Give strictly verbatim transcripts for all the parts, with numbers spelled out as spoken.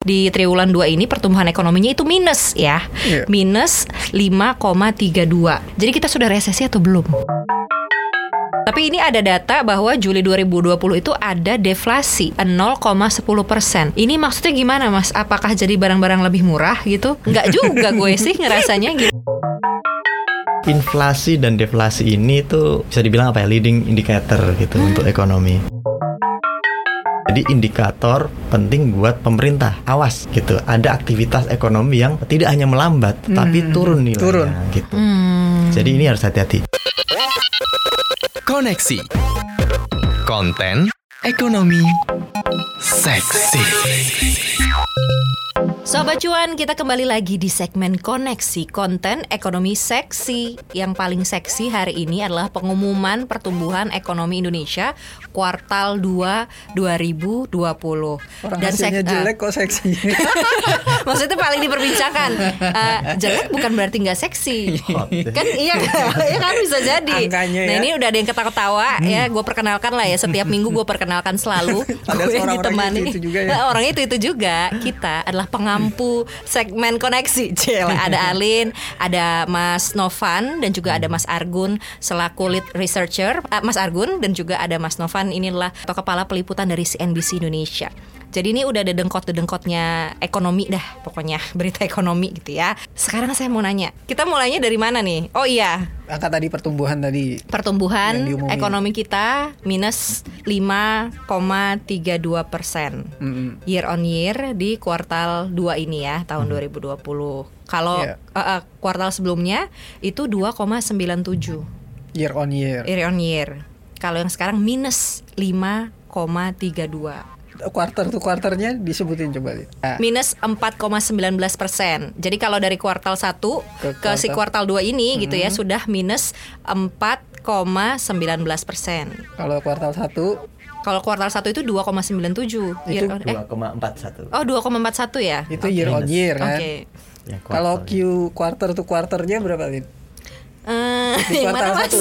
Di triwulan dua ini pertumbuhan ekonominya itu minus ya, yeah. minus lima koma tiga dua. Jadi kita sudah resesi atau belum? Tapi ini ada data bahwa Juli dua ribu dua puluh itu ada deflasi nol koma satu nol persen. Ini maksudnya gimana Mas? Apakah jadi barang-barang lebih murah gitu? Enggak juga gue sih ngerasanya gitu. Inflasi dan deflasi ini tuh bisa dibilang apa ya? Leading indicator gitu hmm. untuk ekonomi. Jadi indikator penting buat pemerintah. Awas gitu, ada aktivitas ekonomi yang tidak hanya melambat, hmm. tapi turun nilainya turun. gitu. Hmm. Jadi ini harus hati-hati. Koneksi konten ekonomi seksi. Sobat Cuan, kita kembali lagi di segmen Koneksi Konten Ekonomi Seksi. Yang paling seksi hari ini adalah pengumuman pertumbuhan ekonomi Indonesia kuartal dua dua ribu dua puluh. Orang dan hasilnya sek- jelek uh, kok seksi. Maksudnya paling diperbincangkan. uh, Jelek bukan berarti gak seksi. Kan iya ya kan bisa jadi. Angkanya, nah ya. Ini udah ada yang ketawa-ketawa hmm. ya. Gue perkenalkan lah ya. Setiap minggu gue perkenalkan selalu. Ada orang-orang itu, itu juga ya. Nah, orang itu itu juga. Kita adalah pengamat mampu segmen koneksi. Cil, ada Alin, ada Mas Novan dan juga ada Mas Argun selaku lead researcher. Uh, Mas Argun dan juga ada Mas Novan inilah atau kepala peliputan dari C N B C Indonesia. Jadi ini udah ada dengkot-dengkotnya ekonomi dah pokoknya, berita ekonomi gitu ya. Sekarang saya mau nanya, kita mulainya dari mana nih? Oh iya, angka tadi pertumbuhan tadi. Pertumbuhan ekonomi kita minus lima koma tiga dua persen mm-hmm. year on year di kuartal dua ini ya, tahun mm-hmm. dua ribu dua puluh. Kalau yeah. uh, uh, kuartal sebelumnya itu dua koma sembilan tujuh year on year. Year on year. Kalau yang sekarang minus lima koma tiga dua. Kuarter to kuarternya disebutin coba nah. Minus empat koma satu sembilan persen. Jadi kalau dari kuartal satu ke, ke kuartal. Si kuartal dua ini hmm. gitu ya, sudah minus empat koma satu sembilan persen. Kalau kuartal satu, kalau kuartal satu itu dua koma sembilan tujuh. Itu dua koma empat satu. Oh dua koma empat satu ya. Itu okay. year on year kan okay. ya, kalau Q kuarter to kuarternya berapa Lin? Uh, Di kuartal satu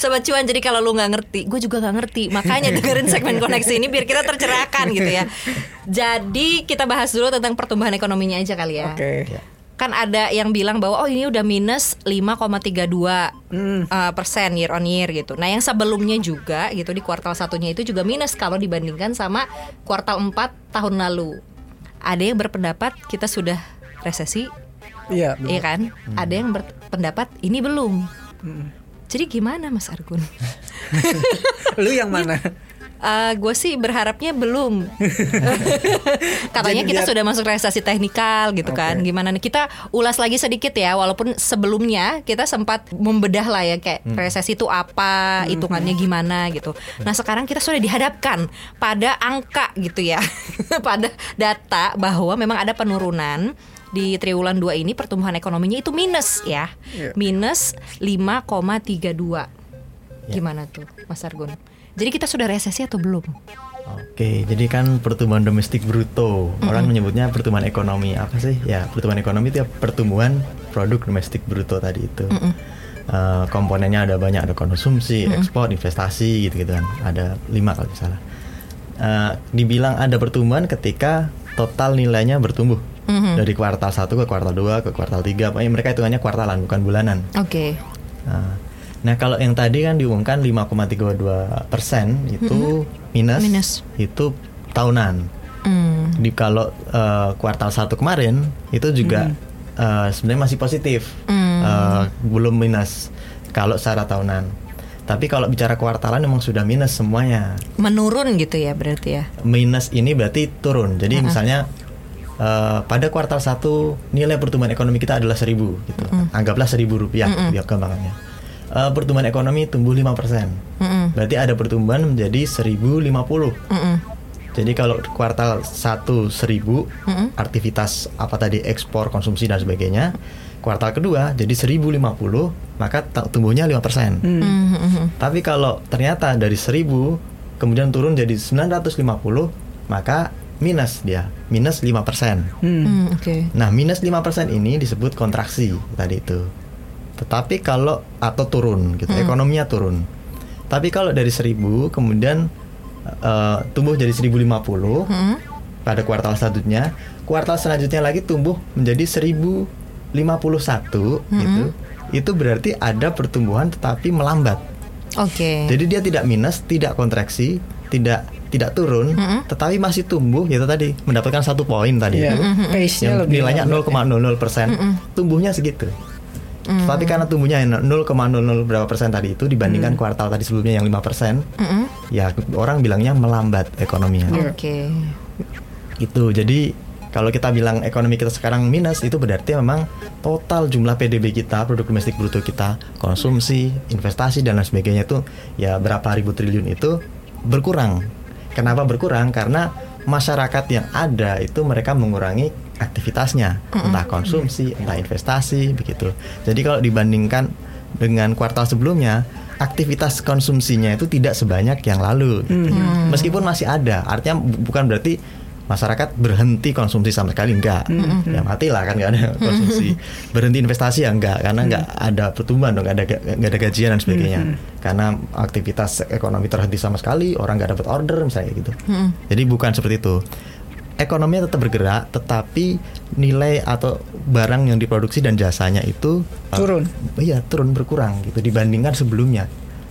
Sobat Cuan, jadi kalau lu gak ngerti, gue juga gak ngerti. Makanya dengerin segmen koneksi ini biar kita tercerahkan gitu ya. Jadi kita bahas dulu tentang pertumbuhan ekonominya aja kali ya. Oke okay. Kan ada yang bilang bahwa oh ini udah minus lima koma tiga dua hmm. uh, persen year on year gitu. Nah yang sebelumnya juga gitu di kuartal satunya itu juga minus kalau dibandingkan sama kuartal empat tahun lalu. Ada yang berpendapat kita sudah resesi. Iya bener. Iya kan hmm. Ada yang berpendapat ini belum hmm. Jadi gimana Mas Argun? Lu yang mana? Uh, gue sih berharapnya belum. Katanya jadi kita biar... sudah masuk resesi teknikal gitu okay. kan. Gimana nih? Kita ulas lagi sedikit ya. Walaupun sebelumnya kita sempat membedah lah ya. Kayak hmm. resesi itu apa, hitungannya hmm. gimana gitu. Nah sekarang kita sudah dihadapkan pada angka gitu ya. Pada data bahwa memang ada penurunan. Di triwulan dua ini pertumbuhan ekonominya itu minus ya. Yeah. Minus lima koma tiga dua. Yeah. Gimana tuh Mas Argun? Jadi kita sudah resesi atau belum? Oke, jadi kan pertumbuhan domestik bruto. Mm-hmm. Orang menyebutnya pertumbuhan ekonomi. Apa sih? Ya, pertumbuhan ekonomi itu ya pertumbuhan produk domestik bruto tadi itu. Mm-hmm. Uh, komponennya ada banyak, ada konsumsi, mm-hmm. ekspor, investasi gitu-gitu kan. Ada lima kalau tidak salah. Uh, dibilang ada pertumbuhan ketika total nilainya bertumbuh. Mm-hmm. Dari kuartal satu ke kuartal dua ke kuartal tiga. Mereka hitungannya kuartalan bukan bulanan. Oke okay. Nah, nah kalau yang tadi kan diumumkan lima koma tiga dua persen itu mm-hmm. minus, minus itu tahunan mm. Di, kalau uh, kuartal satu kemarin itu juga mm. uh, sebenarnya masih positif mm. uh, belum minus kalau secara tahunan. Tapi kalau bicara kuartalan memang sudah minus semuanya. Menurun gitu ya berarti ya. Minus ini berarti turun. Jadi uh-huh. misalnya Uh, pada kuartal satu nilai pertumbuhan ekonomi kita adalah seribu gitu. Mm-hmm. Anggaplah seribu rupiah mm-hmm. biar gampangannya. Uh, pertumbuhan ekonomi tumbuh lima persen. Mm-hmm. Berarti ada pertumbuhan menjadi seribu lima puluh. Mm-hmm. Jadi kalau kuartal satu seribu mm-hmm. aktivitas apa tadi ekspor, konsumsi dan sebagainya. Kuartal kedua jadi seribu lima puluh, maka tumbuhnya lima persen. Mm-hmm. Tapi kalau ternyata dari seribu kemudian turun jadi sembilan ratus lima puluh, maka minus dia, minus lima persen. Hmm, okay. Nah, minus lima persen ini disebut kontraksi tadi itu. Tetapi kalau, atau turun gitu, hmm. ekonominya turun. Tapi kalau dari seribu kemudian uh, tumbuh jadi seribu lima puluh, hmm. pada kuartal selanjutnya. Kuartal selanjutnya lagi tumbuh menjadi seribu lima puluh satu mm-hmm. gitu. Itu berarti ada pertumbuhan tetapi melambat. Oke. Okay. Jadi dia tidak minus, tidak kontraksi, tidak tidak turun, mm-hmm. tetapi masih tumbuh gitu tadi, mendapatkan satu poin tadi yeah. itu. Mm-hmm. Yang lebih nilainya nol koma nol nol persen. Mm-hmm. Tumbuhnya segitu. Mm-hmm. Tapi karena tumbuhnya nol koma nol nol berapa persen tadi itu dibandingkan mm-hmm. kuartal tadi sebelumnya yang lima persen, mm-hmm. ya orang bilangnya melambat ekonominya. Oke. Okay. Itu. Jadi kalau kita bilang ekonomi kita sekarang minus, itu berarti memang total jumlah P D B kita, produk domestik bruto kita, konsumsi, investasi dan lain sebagainya itu ya berapa ribu triliun itu berkurang. Kenapa berkurang? Karena masyarakat yang ada itu mereka mengurangi aktivitasnya, entah konsumsi, entah investasi, begitu. Jadi kalau dibandingkan dengan kuartal sebelumnya, aktivitas konsumsinya itu tidak sebanyak yang lalu, gitu. Hmm. Meskipun masih ada, artinya bukan berarti masyarakat berhenti konsumsi sama sekali, enggak. Mm-hmm. Ya mati lah kan, enggak ada konsumsi. Berhenti investasi ya enggak, karena enggak mm-hmm. ada pertumbuhan, enggak ada enggak ada gajian dan sebagainya. Mm-hmm. Karena aktivitas ekonomi terhenti sama sekali, orang enggak dapat order misalnya gitu. Mm-hmm. Jadi bukan seperti itu. Ekonominya tetap bergerak, tetapi nilai atau barang yang diproduksi dan jasanya itu turun. Uh, iya, turun berkurang gitu dibandingkan sebelumnya.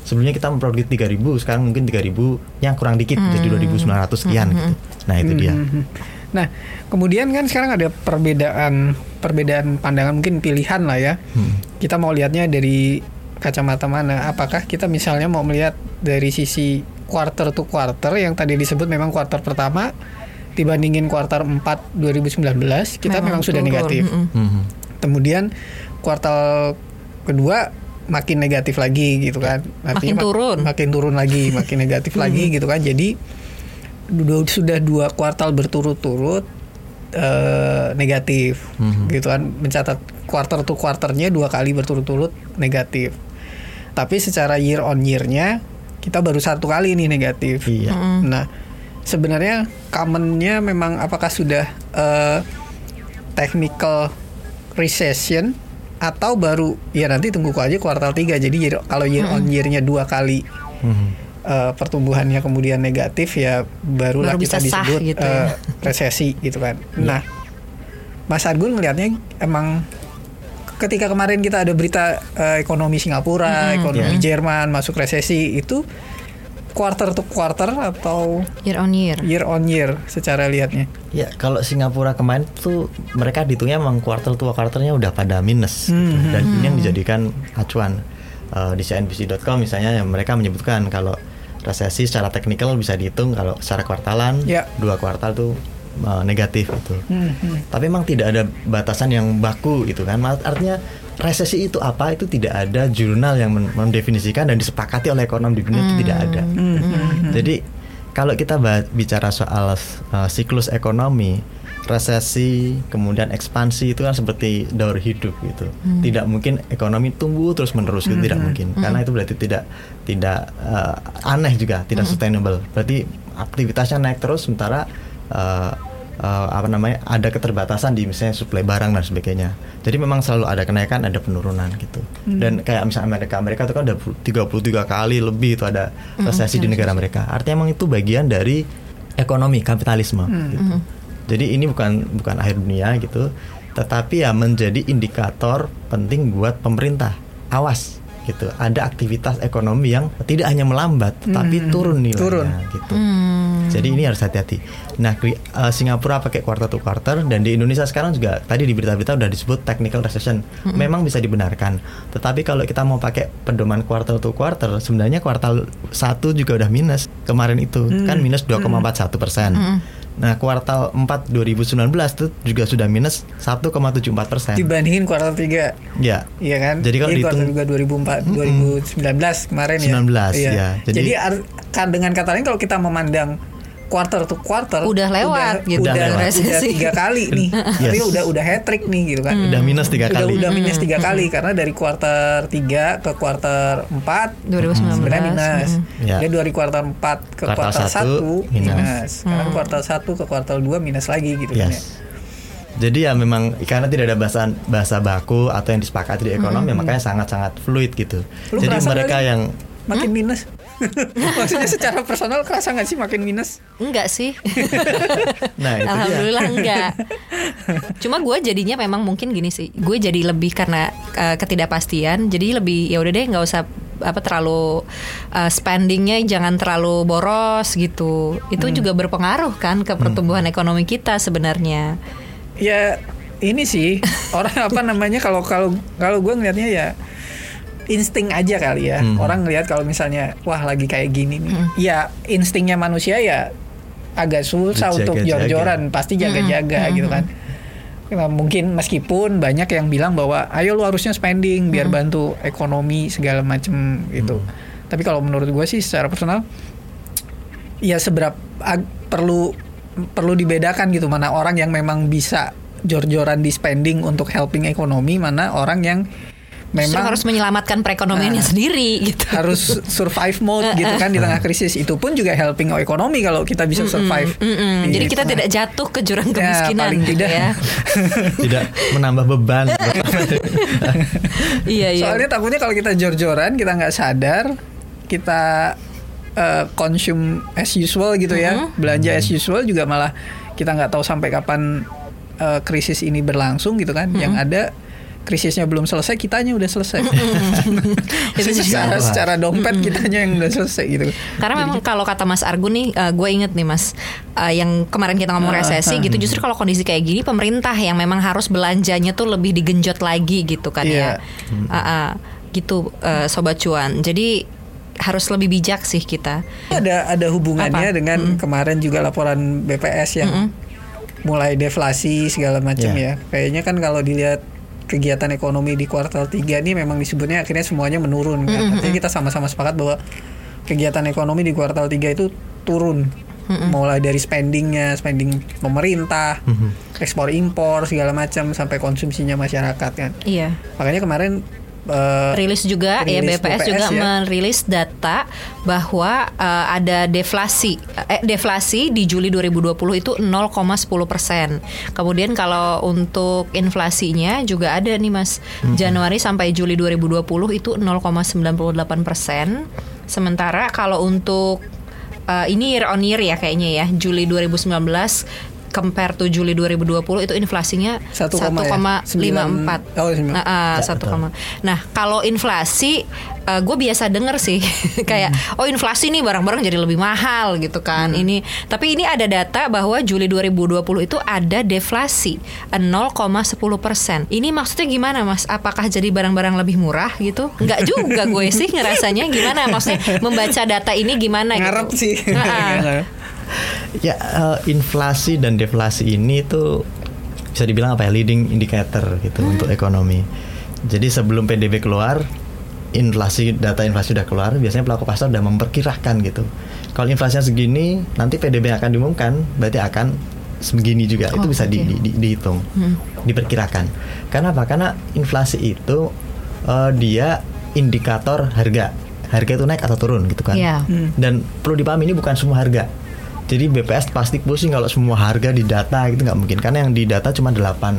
Sebelumnya kita memproduksi tiga ribu, sekarang mungkin tiga ribu yang kurang dikit, hmm. jadi dua ribu sembilan ratus sekian hmm. gitu. Nah itu hmm. dia. Nah kemudian kan sekarang ada perbedaan perbedaan pandangan, mungkin pilihan lah ya. hmm. Kita mau lihatnya dari kacamata mana? Apakah kita misalnya mau melihat dari sisi quarter to quarter yang tadi disebut memang quarter pertama dibandingin kuartal empat dua ribu sembilan belas kita memang, memang sudah turun. Negatif. hmm. Kemudian kuartal kedua makin negatif lagi gitu kan, artinya makin turun, mak- makin turun lagi, makin negatif lagi gitu kan. Jadi du- sudah dua kuartal berturut-turut uh, negatif, mm-hmm. gitu kan, mencatat kuartal to kuartalnya dua kali berturut-turut negatif. Tapi secara year on year-nya kita baru satu kali ini negatif. Iya. Mm-hmm. Nah sebenarnya commonnya memang apakah sudah uh, technical recession? Atau baru, ya nanti tunggu aja kuartal tiga. Jadi year, kalau year mm-hmm. on year-nya dua kali mm-hmm. uh, pertumbuhannya kemudian negatif, ya barulah baru kita disebut gitu ya. uh, resesi gitu kan. Nah, Mas Argun ngelihatnya emang ketika kemarin kita ada berita uh, ekonomi Singapura, mm-hmm. ekonomi yeah. Jerman masuk resesi, itu quarter to quarter atau year on year? Year on year secara lihatnya. Ya, kalau Singapura kemarin tuh mereka hitungnya memang quarter to quarternya udah pada minus. Mm-hmm. Gitu. Dan ini yang dijadikan acuan uh, di C N B C dot com misalnya, yang mereka menyebutkan kalau resesi secara teknikal bisa dihitung kalau secara kuartalan, yeah. dua kuartal tuh uh, negatif gitu. Mm-hmm. Tapi memang tidak ada batasan yang baku gitu kan. Artinya resesi itu apa, itu tidak ada jurnal yang mendefinisikan dan disepakati oleh ekonom di dunia, itu tidak ada. Jadi kalau kita bicara soal uh, siklus ekonomi, resesi kemudian ekspansi itu kan seperti daur hidup gitu. hmm. Tidak mungkin ekonomi tumbuh terus menerus gitu, hmm. tidak mungkin, hmm. karena itu berarti tidak tidak uh, aneh juga, tidak hmm. sustainable. Berarti aktivitasnya naik terus sementara uh, Uh, apa namanya ada keterbatasan di misalnya suplai barang dan sebagainya. Jadi memang selalu ada kenaikan, ada penurunan gitu. hmm. Dan kayak misalnya Amerika Amerika itu kan udah tiga puluh tiga kali lebih itu ada resesi hmm, di negara hmm. mereka. Artinya memang itu bagian dari ekonomi kapitalisme. hmm. Gitu. hmm. Jadi ini bukan bukan akhir dunia gitu, tetapi ya menjadi indikator penting buat pemerintah. Awas gitu, ada aktivitas ekonomi yang tidak hanya melambat, hmm. tapi turun nilainya turun. Gitu. Hmm. Jadi ini harus hati-hati. Nah, Singapura pakai quarter to quarter, dan di Indonesia sekarang juga tadi di berita-berita sudah disebut technical recession. Hmm. Memang bisa dibenarkan. Tetapi kalau kita mau pakai pedoman quarter to quarter, sebenarnya kuartal satu juga udah minus kemarin itu, hmm. kan minus dua koma empat satu persen. Hmm. Nah, kuartal empat dua ribu sembilan belas itu juga sudah minus satu koma tujuh empat persen dibandingin kuartal tiga. Iya. Iya kan? Jadi kalau di dihitung... kuartal dua ribu empat, mm-hmm. dua ribu sembilan belas kemarin ya. sembilan belas Iya. Ya. Jadi, Jadi ar- dengan kata lain kalau kita memandang quarter to quarter udah lewat udah, gitu. Udah, udah resesi udah tiga kali nih. Tapi yes. udah udah hat trick nih gitu kan. Hmm. Udah minus tiga kali. Udah, udah minus tiga hmm. kali karena dari kuartal tiga ke kuartal empat dua ribu sembilan belas sebenarnya minus. Hmm. Ya. Dia dari kuartal empat ke kuartal satu minus. minus. Hmm. Karena kuartal satu ke kuartal dua minus lagi gitu yes. kan ya. Jadi ya memang karena tidak ada bahasa bahasa baku atau yang disepakati di ekonomi, hmm. makanya sangat-sangat fluid gitu. Lu jadi mereka yang makin hmm? minus Maksudnya secara personal kerasa nggak sih makin minus? Enggak sih. Nah, alhamdulillah ya. Enggak. Cuma gue jadinya memang mungkin gini sih. Gue jadi lebih karena uh, ketidakpastian. Jadi lebih ya udah deh nggak usah apa terlalu uh, spendingnya jangan terlalu boros gitu. Itu hmm. juga berpengaruh kan ke pertumbuhan hmm. ekonomi kita sebenarnya. Ya ini sih orang apa namanya kalau kalau kalau gue ngelihatnya ya insting aja kali ya. Hmm. Orang ngelihat kalau misalnya wah lagi kayak gini nih. Hmm. Ya instingnya manusia ya agak susah dijaga, untuk jor-joran, jaga. Pasti jaga-jaga hmm. gitu kan. Nah, mungkin meskipun banyak yang bilang bahwa ayo lu harusnya spending biar hmm. bantu ekonomi segala macem gitu. Hmm. Tapi kalau menurut gue sih secara personal ya seberapa ag- perlu perlu dibedakan gitu mana orang yang memang bisa jor-joran di spending untuk helping ekonomi, mana orang yang memang harus menyelamatkan perekonomiannya nah, sendiri gitu. Harus survive mode gitu kan di tengah krisis. Itu pun juga helping ekonomi kalau kita bisa survive. Mm-mm, mm-mm. Gitu. Jadi kita tidak jatuh ke jurang kemiskinan. Ya, paling tidak. Ya. Tidak menambah beban. Iya, iya. Soalnya takutnya kalau kita jor-joran, kita nggak sadar, kita uh, consume as usual gitu ya. Mm-hmm. Belanja as usual juga malah kita nggak tahu sampai kapan uh, krisis ini berlangsung gitu kan. Mm-hmm. Yang ada krisisnya belum selesai, kitanya udah selesai. secara, secara dompet kitanya yang udah selesai gitu. Karena jadi, memang kalau kata Mas Argun nih, uh, gue inget nih Mas, uh, yang kemarin kita ngomong resesi uh, uh, gitu. Justru kalau kondisi kayak gini, pemerintah yang memang harus belanjanya tuh lebih digenjot lagi gitu kan yeah. ya, uh, uh, gitu uh, Sobat Cuan. Jadi harus lebih bijak sih kita. Ada ada hubungannya Apa? dengan mm. kemarin juga laporan B P S yang Mm-mm. mulai deflasi segala macam yeah. ya. Kayaknya kan kalau dilihat kegiatan ekonomi di kuartal tiga ini memang disebutnya akhirnya semuanya menurun kan. Artinya kita sama-sama sepakat bahwa kegiatan ekonomi di kuartal tiga itu turun. Mm-mm. Mulai dari spendingnya, spending pemerintah, mm-hmm. ekspor impor segala macam sampai konsumsinya masyarakat kan. Iya. Makanya kemarin Uh, rilis juga rilis ya B P S, B P S juga ya. Merilis data bahwa uh, ada deflasi eh, deflasi di Juli dua ribu dua puluh itu nol koma satu nol persen. Kemudian kalau untuk inflasinya juga ada nih Mas, mm-hmm. Januari sampai Juli dua ribu dua puluh itu nol koma sembilan delapan persen. Sementara kalau untuk uh, ini year on year ya kayaknya ya, Juli dua ribu sembilan belas compare to Juli dua ribu dua puluh itu inflasinya satu koma lima empat. Nah, kalau inflasi uh, gue biasa denger sih kayak hmm. oh inflasi nih barang-barang jadi lebih mahal gitu kan. Hmm. Ini tapi ini ada data bahwa Juli dua ribu dua puluh itu ada deflasi nol koma satu nol persen. Ini maksudnya gimana Mas? Apakah jadi barang-barang lebih murah gitu? Enggak juga gue sih ngerasanya gimana maksudnya membaca data ini gimana ngarep gitu. Sih. Heeh. Ya, uh, inflasi dan deflasi ini tuh bisa dibilang apa ya, leading indicator gitu hmm. untuk ekonomi. Jadi sebelum P D B keluar, inflasi, data inflasi sudah keluar, biasanya pelaku pasar sudah memperkirakan gitu. Kalau inflasinya segini, nanti P D B akan diumumkan, berarti akan segini juga. Oh, itu bisa okay. di, di, dihitung, hmm. diperkirakan. Karena apa? Karena inflasi itu uh, dia indikator harga. Harga itu naik atau turun gitu kan. Yeah. Hmm. Dan perlu dipahami ini bukan semua harga. Jadi B P S pasti pusing kalau semua harga di data gitu, nggak mungkin karena yang di data cuma delapan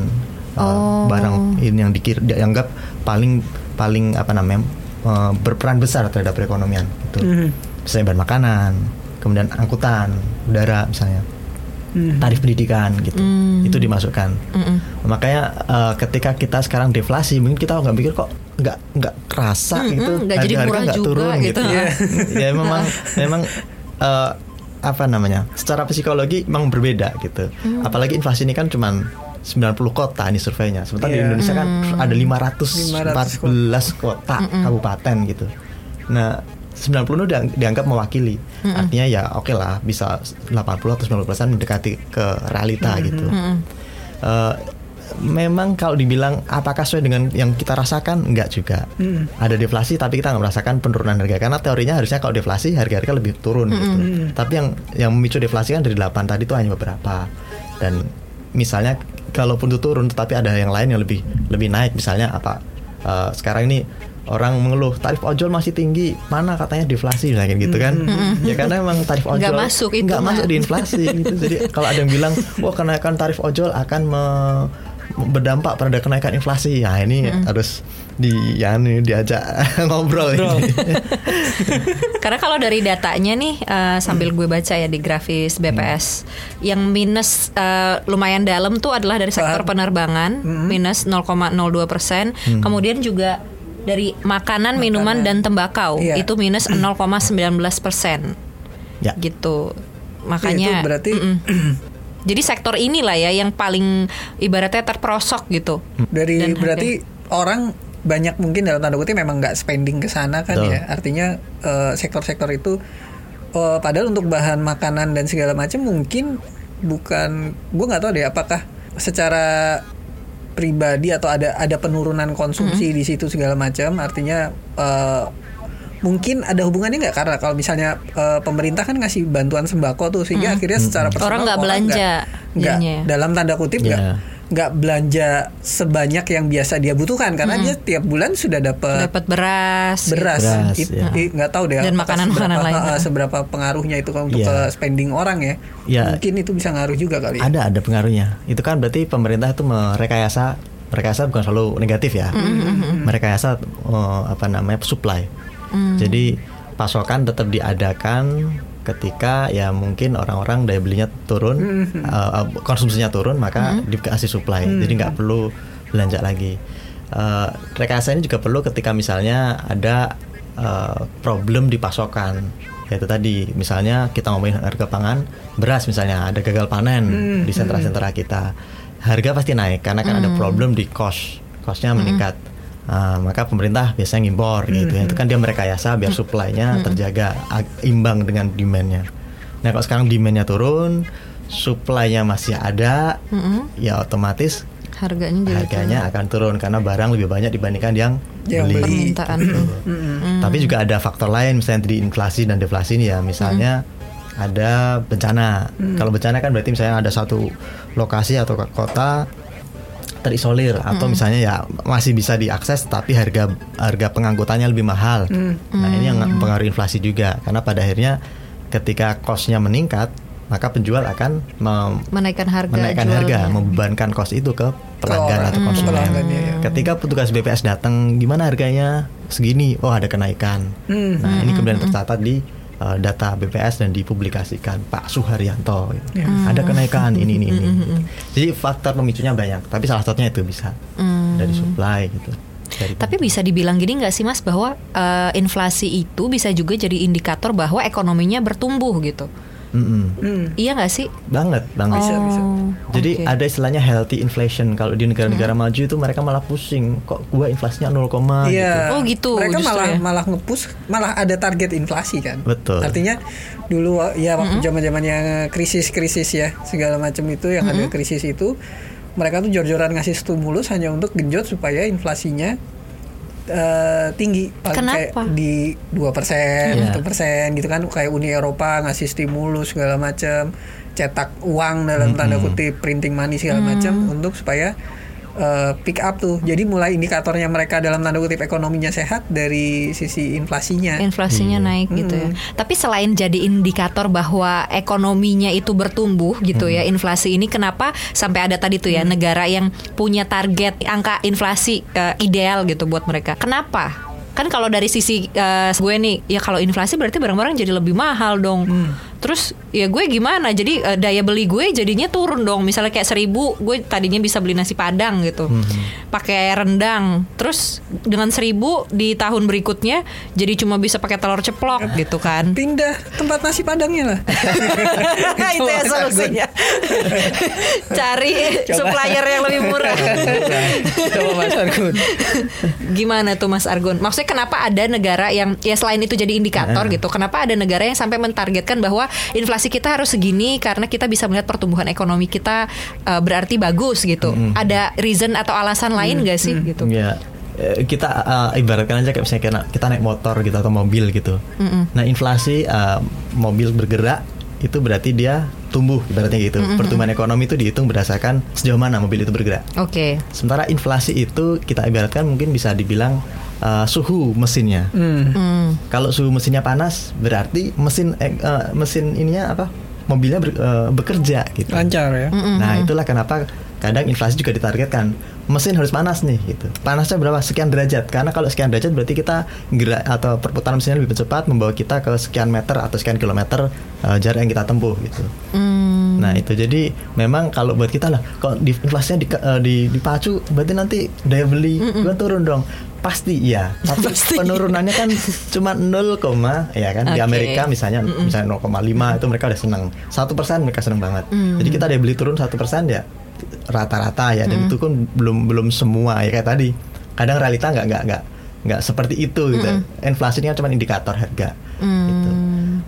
oh. uh, barang ini yang dikir dianggap paling paling apa namanya uh, berperan besar terhadap perekonomian gitu. Mm-hmm. Misalnya bahan makanan, kemudian angkutan udara misalnya, mm-hmm. tarif pendidikan gitu, mm-hmm. itu dimasukkan. Mm-hmm. Makanya uh, ketika kita sekarang deflasi, mungkin kita nggak pikir kok nggak nggak kerasa mm-hmm. gitu, nggak jadi murah juga turun, gitu. gitu. Ya, ya memang memang uh, apa namanya secara psikologi memang berbeda gitu. Hmm. Apalagi inflasi ini kan cuman sembilan puluh kota ini surveinya. Sementara yeah. di Indonesia kan hmm. ada lima ratus empat belas kota hmm. kabupaten gitu. Nah, sembilan puluh itu dianggap mewakili. Hmm. Artinya ya oke okay lah bisa delapan puluh atau sembilan puluh persen mendekati ke realita hmm. gitu. Hmm. Uh, memang kalau dibilang apakah sesuai dengan yang kita rasakan, enggak juga. Hmm. Ada deflasi tapi kita nggak merasakan penurunan harga karena teorinya harusnya kalau deflasi harga-harga lebih turun hmm. gitu. Hmm. Tapi yang yang memicu deflasi kan dari delapan tadi itu hanya beberapa. Dan misalnya kalaupun itu turun tetapi ada yang lain yang lebih lebih naik, misalnya apa uh, sekarang ini orang mengeluh tarif ojol masih tinggi, mana katanya deflasi misalnya gitu kan. Mm-hmm. Ya karena memang tarif ojol nggak masuk itu nggak masuk di inflasi gitu. Jadi kalau ada yang bilang wah kenaikan tarif ojol akan me- berdampak pada kenaikan inflasi. Ya ini mm-hmm. harus di ya nih, diajak ngobrol ini. Karena kalau dari datanya nih uh, sambil gue baca ya di grafis B P S, mm-hmm. yang minus uh, lumayan dalam tuh adalah dari sektor penerbangan, mm-hmm. minus nol koma nol dua persen, mm-hmm. kemudian juga dari makanan, makanan, minuman dan tembakau, iya. itu minus nol koma satu sembilan persen. Ya. Gitu. Makanya ya, itu berarti jadi sektor inilah ya yang paling ibaratnya terperosok gitu. Dari dan berarti harga. Orang banyak mungkin dalam tanda kutip memang nggak spending ke sana kan. Tuh. Ya. Artinya uh, sektor-sektor itu uh, padahal untuk bahan makanan dan segala macam mungkin bukan, gue nggak tahu deh apakah secara pribadi atau ada ada penurunan konsumsi mm-hmm. di situ segala macam. Artinya uh, mungkin ada hubungannya nggak, karena kalau misalnya uh, pemerintah kan ngasih bantuan sembako tuh sehingga mm. akhirnya secara personal orang nggak belanja, nggak dalam tanda kutip nggak yeah. nggak belanja sebanyak yang biasa dia butuhkan karena mm. dia tiap bulan sudah dapat dapat beras, beras, beras nggak ya. Tahu deh dan makanan-makanan lain uh, seberapa pengaruhnya itu untuk yeah. ke spending orang ya yeah. mungkin itu bisa ngaruh juga kali. Ada ya. Ada pengaruhnya itu kan berarti pemerintah itu merekayasa merekayasa bukan selalu negatif ya, mm-hmm. merekayasa uh, apa namanya supply. Hmm. Jadi pasokan tetap diadakan ketika ya mungkin orang-orang daya belinya turun, hmm. uh, konsumsinya turun, maka hmm. dikasih supply. Hmm. Jadi nggak perlu belanja lagi. Uh, rekayasa ini juga perlu ketika misalnya ada uh, problem di pasokan. Yaitu tadi misalnya kita ngomongin harga pangan, beras misalnya ada gagal panen hmm. di sentra-sentra kita, harga pasti naik karena kan hmm. ada problem di cost, costnya meningkat. Hmm. Uh, maka pemerintah biasanya ngimpor mm-hmm. gitu ya. Itu kan dia merekayasa biar supply-nya mm-hmm. terjaga ag- imbang dengan demand-nya. Nah kalau sekarang demand-nya turun, supply-nya masih ada, mm-hmm. ya otomatis harganya, harganya akan turun karena barang lebih banyak dibandingkan yang, yang beli. Permintaan. mm-hmm. Tapi juga ada faktor lain misalnya tadi inflasi dan deflasi ini ya. Misalnya mm-hmm. ada bencana. Mm-hmm. Kalau bencana kan berarti misalnya ada satu lokasi atau kota terisolir atau mm. misalnya ya masih bisa diakses tapi harga harga pengangkutannya lebih mahal. Mm. Nah ini yang mempengaruhi inflasi juga karena pada akhirnya ketika cost-nya meningkat maka penjual akan mem- menaikkan harga, menaikkan harga membebankan cost itu ke pelanggan oh, atau konsumen. Mm. Ya. Ketika petugas B P S datang, gimana harganya segini? Oh ada kenaikan. Mm. Nah ini kemudian tercatat di uh, data B P S dan dipublikasikan Pak Suharyanto. Gitu. Mm. Ada kenaikan ini ini ini. Gitu. Jadi faktor pemicunya banyak, tapi salah satunya itu bisa hmm. dari supply gitu. Dari tapi pemicu. Bisa dibilang gini nggak sih Mas bahwa uh, inflasi itu bisa juga jadi indikator bahwa ekonominya bertumbuh gitu? Mm. Iya nggak sih? Banget, banget. Oh, bisa, bisa. Jadi okay. ada istilahnya healthy inflation. Kalau di negara-negara hmm. maju itu mereka malah pusing. Kok gua inflasinya nol, yeah. gitu. Oh gitu. Mereka malah ya? malah ngepush, malah ada target inflasi kan. Betul. Artinya dulu ya waktu zaman-zamannya mm-hmm. krisis-krisis ya segala macam itu yang mm-hmm. ada krisis itu mereka tuh jor-joran ngasih stimulus hanya untuk genjot supaya inflasinya Uh, tinggi kayak di dua persen, yeah. satu persen gitu kan, kayak Uni Eropa ngasih stimulus segala macam, cetak uang dalam mm-hmm. tanda kutip printing money segala macam mm. untuk supaya uh, pick up tuh. Jadi mulai indikatornya mereka dalam tanda kutip ekonominya sehat dari sisi inflasinya. Inflasinya mm. naik gitu mm. ya. Tapi selain jadi indikator bahwa ekonominya itu bertumbuh gitu mm. ya, inflasi ini kenapa sampai ada tadi tuh ya mm. negara yang punya target angka inflasi uh, ideal gitu buat mereka. Kenapa? Kan kalau dari sisi uh, gue nih ya kalau inflasi berarti barang-barang jadi lebih mahal dong. Hmm. Terus ya gue gimana? Jadi uh, daya beli gue jadinya turun dong. Misalnya kayak seribu gue tadinya bisa beli nasi padang gitu. Hmm. Pakai rendang. Terus dengan seribu di tahun berikutnya jadi cuma bisa pakai telur ceplok gitu kan. Pindah tempat nasi padangnya lah. Itu ya solusinya. Cari coba supplier yang lebih murah. Coba Mas Argun. Gimana tuh Mas Argun? Maksudnya kenapa ada negara yang ya selain itu jadi indikator uh. gitu, kenapa ada negara yang sampai mentargetkan bahwa inflasi kita harus segini karena kita bisa melihat pertumbuhan ekonomi kita uh, berarti bagus gitu. Mm. Ada reason atau alasan mm. lain nggak sih mm. gitu? Ya kita uh, ibaratkan aja kayak misalnya kita naik motor gitu atau mobil gitu. Mm-mm. Nah inflasi uh, mobil bergerak itu berarti dia tumbuh ibaratnya gitu. Mm-hmm. Pertumbuhan ekonomi itu dihitung berdasarkan sejauh mana mobil itu bergerak. Oke. Okay. Sementara inflasi itu kita ibaratkan mungkin bisa dibilang uh, suhu mesinnya. Mm. Mm. Kalau suhu mesinnya panas berarti mesin uh, mesin ininya apa? mobilnya ber, uh, bekerja gitu. Lancar ya. Mm-hmm. Nah, itulah kenapa kadang inflasi juga ditargetkan. Mesin harus panas nih gitu. Panasnya berapa? Sekian derajat. Karena kalau sekian derajat berarti kita gerak atau perputaran mesinnya lebih cepat, membawa kita ke sekian meter atau sekian kilometer uh, jarak yang kita tempuh gitu. Mm. Nah itu jadi memang kalau buat kita lah, kalau di, inflasinya di, uh, di, dipacu berarti nanti daya beli gue turun dong. Pasti iya, tapi pasti penurunannya kan cuma nol, ya kan okay. Di Amerika misalnya mm-mm. misalnya nol koma lima itu mereka udah senang, satu persen mereka senang banget. Mm. Jadi kita ada beli turun satu persen ya rata-rata ya, dan mm. itu kan belum belum semua ya kayak tadi. Kadang realita enggak enggak enggak enggak seperti itu gitu. Mm-mm. Inflasi ini kan cuma indikator harga. Mm. Gitu.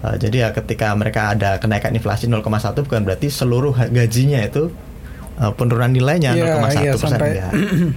Uh, jadi ya ketika mereka ada kenaikan inflasi nol koma satu bukan berarti seluruh gajinya itu Uh, penurunan nilainya yeah, nol koma satu persen yeah, sampai... ya.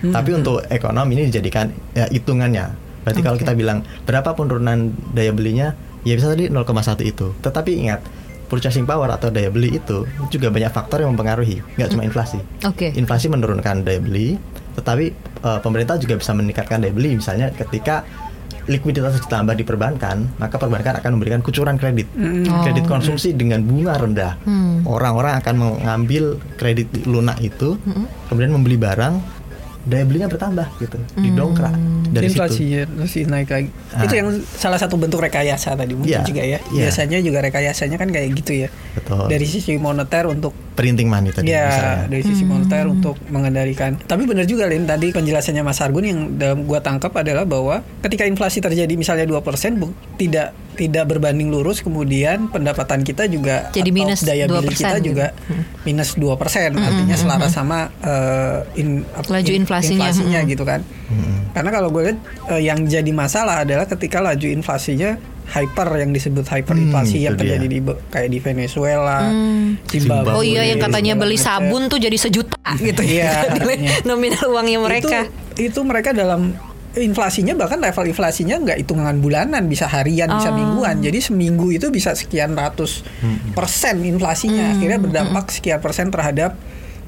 Tapi untuk ekonomi ini dijadikan ya, hitungannya. Berarti okay. kalau kita bilang berapa penurunan daya belinya, ya bisa tadi nol koma satu itu. Tetapi ingat, purchasing power atau daya beli itu juga banyak faktor yang mempengaruhi, nggak cuma inflasi. Okay. Inflasi menurunkan daya beli, tetapi uh, pemerintah juga bisa meningkatkan daya beli. Misalnya ketika likuiditas ditambah di perbankan, maka perbankan akan memberikan kucuran kredit, mm. kredit konsumsi mm. dengan bunga rendah. Mm. Orang-orang akan mengambil kredit lunak itu, mm. kemudian membeli barang, daya belinya bertambah gitu, mm. didongkrak dari inflasinya, situ. Inflasi naik lagi. Ah. Itu yang salah satu bentuk rekayasa tadi mungkin yeah. juga ya. Yeah. Biasanya juga rekayasanya kan kayak gitu ya. Betul. Dari sisi moneter untuk printing money tadi. Ya, misalnya. Dari sisi hmm. moneter untuk mengendalikan. Tapi benar juga Lin, tadi penjelasannya Mas Argun yang dalam gua tangkap adalah bahwa ketika inflasi terjadi misalnya dua persen bu, tidak tidak berbanding lurus, kemudian pendapatan kita juga jadi atau minus daya beli kita gitu. Juga minus dua persen hmm. artinya selaras hmm. sama uh, in, laju in, inflasinya, inflasinya hmm. gitu kan. Hmm. Karena kalau gue lihat uh, yang jadi masalah adalah ketika laju inflasinya hyper, yang disebut hyperinflasi hmm, yang terjadi di kayak di Venezuela, hmm. Zimbabwe. Oh iya, yang katanya Zimbabwe beli sabun tuh jadi sejuta gitu ya. Nominal uangnya mereka. Itu, itu mereka dalam inflasinya bahkan level inflasinya nggak hitungan bulanan, bisa harian, oh. bisa mingguan. Jadi seminggu itu bisa sekian ratus hmm. persen inflasinya. Akhirnya berdampak sekian persen terhadap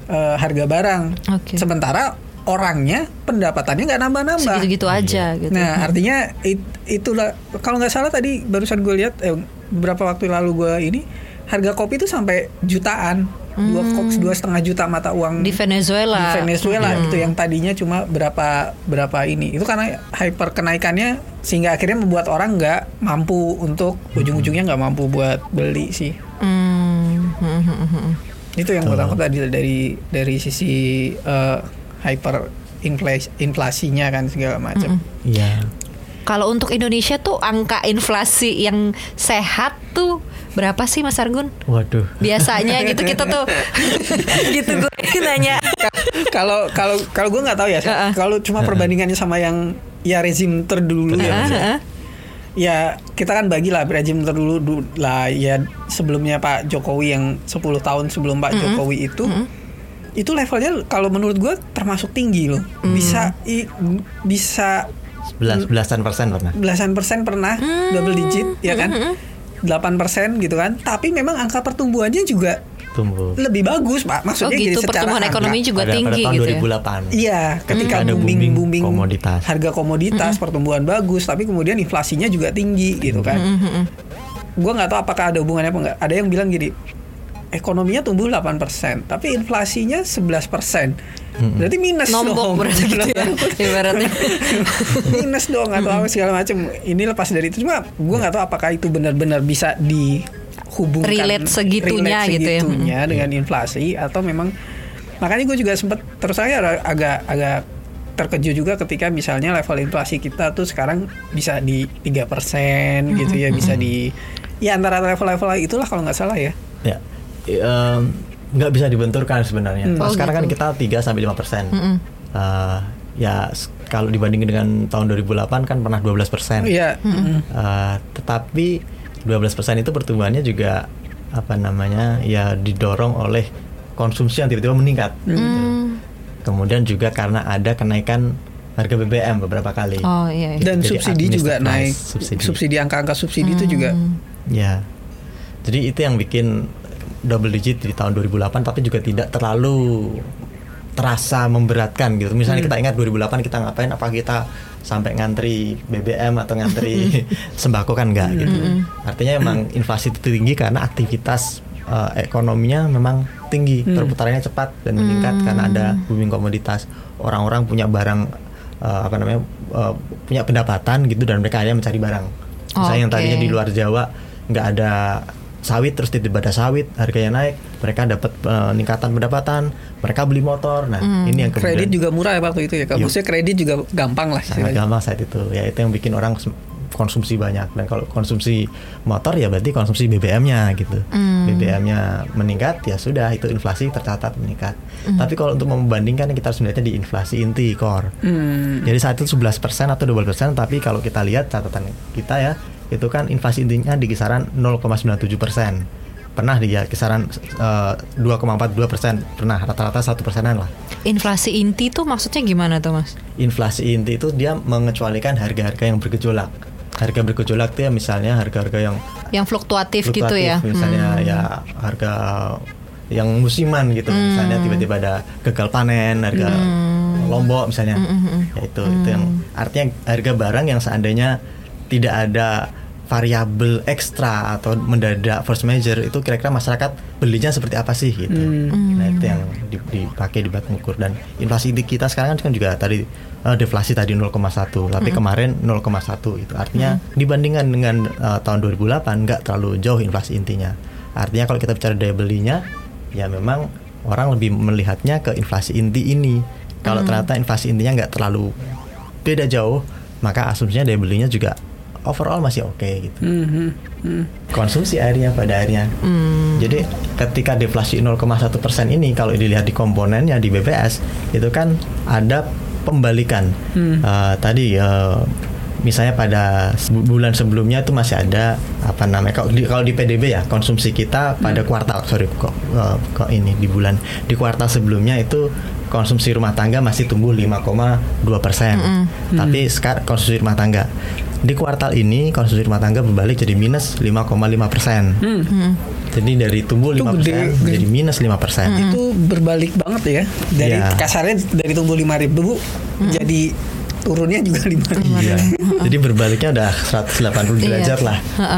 uh, harga barang. Okay. Sementara orangnya pendapatannya nggak nambah-nambah, segitu-gitu aja gitu. Nah artinya it, itulah kalau nggak salah tadi barusan gue lihat eh, beberapa waktu lalu gue ini harga kopi itu sampai jutaan, dua hmm. dua setengah juta mata uang di Venezuela, di Venezuela hmm. itu yang tadinya cuma berapa berapa ini, itu karena hyper kenaikannya sehingga akhirnya membuat orang nggak mampu untuk ujung-ujungnya nggak mampu buat beli sih. Hmm. Itu yang gue tangkap tadi dari dari sisi uh, hyper inflasi, inflasinya kan segala macam. Iya. Mm-hmm. Kalau untuk Indonesia tuh angka inflasi yang sehat tuh berapa sih Mas Argun? Waduh. Biasanya gitu kita tuh gitu gue nanya. Kalau kalau kalau gue nggak tahu ya. Uh-uh. Kalau cuma uh-uh. perbandingannya sama yang ya rezim terdulu uh-uh. ya. Uh-uh. Ya kita kan bagilah rezim terdulu lah ya, sebelumnya Pak Jokowi yang sepuluh tahun sebelum Pak mm-hmm. Jokowi itu. Mm-hmm. Itu levelnya kalau menurut gue termasuk tinggi loh. Mm. Bisa i, bisa sebelas belasan persen pernah. Belasan persen pernah mm. double digit ya kan. delapan persen gitu kan. Tapi memang angka pertumbuhannya juga tumbuh lebih bagus Pak. Maksudnya oh, gitu, jadi pertumbuhan angka, ekonomi juga pada, tinggi pada tahun gitu dua ribu delapan. Iya, ketika mm. booming-booming komoditas. Harga komoditas mm. pertumbuhan bagus, tapi kemudian inflasinya juga tinggi gitu kan. Mm. Gue enggak tahu apakah ada hubungannya apa enggak. Ada yang bilang gini, ekonominya tumbuh delapan persen tapi inflasinya sebelas persen berarti minus nombok dong. Berarti gitu ya ibaratnya minus dong atau apa segala macam. Ini lepas dari itu cuma gue nggak tahu apakah itu benar-benar bisa dihubungkan relate segitunya, relate segitunya gitu ya dengan inflasi atau memang. Makanya gue juga sempat terus saya agak agak terkejut juga ketika misalnya level inflasi kita tuh sekarang bisa di tiga persen gitu ya, bisa di ya antara level-level itulah kalau nggak salah ya. Ya. Nggak um, bisa dibenturkan sebenarnya. Hmm. Oh, sekarang gitu. Kan kita tiga sampai lima persen hmm. uh, ya kalau dibandingin dengan tahun dua ribu delapan kan pernah dua belas persen yeah. hmm. uh, tetapi dua belas persen itu pertumbuhannya juga apa namanya ya didorong oleh konsumsi yang tiba-tiba meningkat. Hmm. Kemudian juga karena ada kenaikan harga B B M beberapa kali. Oh, iya, iya. Dan jadi subsidi juga naik. Subsidi, subsidi angka-angka subsidi hmm. itu juga. Ya, jadi itu yang bikin double digit di tahun dua ribu delapan tapi juga tidak terlalu terasa memberatkan gitu. Misalnya hmm. kita ingat dua ribu delapan kita ngapain, apa kita sampai ngantri B B M atau ngantri sembako kan enggak gitu. Artinya emang inflasi itu tinggi karena aktivitas uh, ekonominya memang tinggi, hmm. perputarannya cepat dan meningkat hmm. karena ada booming komoditas. Orang-orang punya barang uh, apa namanya uh, punya pendapatan gitu, dan mereka akhirnya mencari barang. Misalnya okay. yang tadinya di luar Jawa nggak ada sawit, terus tiba-tiba ada sawit, harganya naik, mereka dapat peningkatan uh, pendapatan, mereka beli motor. Nah, hmm. ini yang kemudian kredit juga murah ya waktu itu ya. Kalau maksudnya kredit juga gampang lah. Sangat gampang saat itu. Ya itu yang bikin orang konsumsi banyak. Dan kalau konsumsi motor ya berarti konsumsi B B M-nya gitu. Hmm. B B M-nya meningkat, ya sudah itu inflasi tercatat meningkat. Hmm. Tapi kalau untuk membandingkan kita harus melihatnya di inflasi inti core. Hmm. Jadi saat itu sebelas persen atau dua belas persen, tapi kalau kita lihat catatan kita ya, itu kan inflasi intinya di kisaran nol koma sembilan tujuh persen. Pernah di kisaran uh, dua koma empat dua persen, pernah rata-rata satu persenan lah. Inflasi inti itu maksudnya gimana tuh Mas? Inflasi inti itu dia mengecualikan harga-harga yang bergejolak. Harga bergejolak itu ya misalnya harga-harga yang yang fluktuatif, fluktuatif gitu ya. Misalnya hmm. ya harga yang musiman gitu. Hmm. Misalnya tiba-tiba ada gagal panen, harga hmm. Lombok misalnya. Hmm. Ya itu, hmm. itu yang artinya harga barang yang seandainya tidak ada variabel ekstra atau mendadak force major, itu kira-kira masyarakat belinya seperti apa sih gitu. Hmm. Nah itu yang dipakai di bahan ukur. Dan inflasi kita sekarang kan juga tadi uh, deflasi tadi nol koma satu, tapi hmm. kemarin nol koma satu gitu. Artinya hmm. dibandingkan dengan uh, tahun dua ribu delapan nggak terlalu jauh inflasi intinya. Artinya kalau kita bicara daya belinya, ya memang orang lebih melihatnya ke inflasi inti ini. Kalau hmm. ternyata inflasi intinya nggak terlalu beda jauh, maka asumsinya daya belinya juga overall masih oke okay, gitu. Mm-hmm. Mm. Konsumsi airnya pada airnya. Mm. Jadi ketika deflasi nol koma satu persen ini kalau dilihat di komponennya di B P S itu kan ada pembalikan. Mm. Uh, tadi uh, misalnya pada bulan sebelumnya itu masih ada apa namanya kalau di, kalau di P D B ya konsumsi kita pada mm. kuartal sorry kok uh, kok ini di bulan di kuartal sebelumnya itu konsumsi rumah tangga masih tumbuh lima koma dua persen. Mm-hmm. Tapi sekarang konsumsi rumah tangga di kuartal ini konsumsi rumah tangga berbalik jadi minus lima koma lima persen. Hmm. Jadi dari tumbuh lima persen gede, gede. Jadi minus lima persen. Hmm. Itu berbalik banget ya. Dari ya. Kasarnya dari tumbuh lima ribu hmm. jadi turunnya juga lima ribu. Iya. Jadi berbaliknya udah seratus delapan puluh derajat lah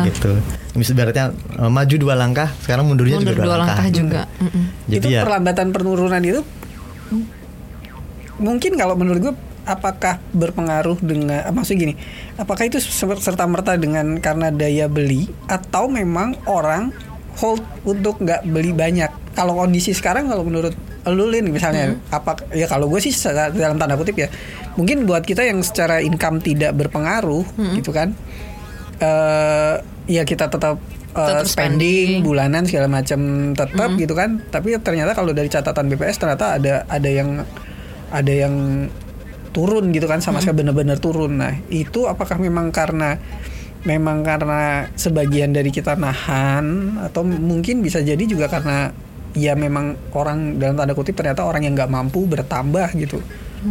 gitu. Misalnya maju dua langkah, sekarang mundurnya Mundur juga dua langkah. juga. Gitu. Jadi itu ya, perlambatan penurunan itu mungkin kalau menurut gue apakah berpengaruh dengan maksud gini, apakah itu serta-merta dengan karena daya beli atau memang orang hold untuk nggak beli banyak? Kalau kondisi sekarang kalau menurut Lulin misalnya hmm. apa ya, kalau gue sih dalam tanda kutip ya mungkin buat kita yang secara income tidak berpengaruh hmm. gitu kan, uh, ya kita tetap Uh, spending, spending bulanan segala macam tetap mm. gitu kan. Tapi ternyata kalau dari catatan B P S ternyata ada ada yang ada yang turun gitu kan, sama mm. sekali benar-benar turun. Nah itu apakah memang karena memang karena sebagian dari kita nahan, atau mungkin bisa jadi juga karena ya memang orang dalam tanda kutip ternyata orang yang nggak mampu bertambah gitu,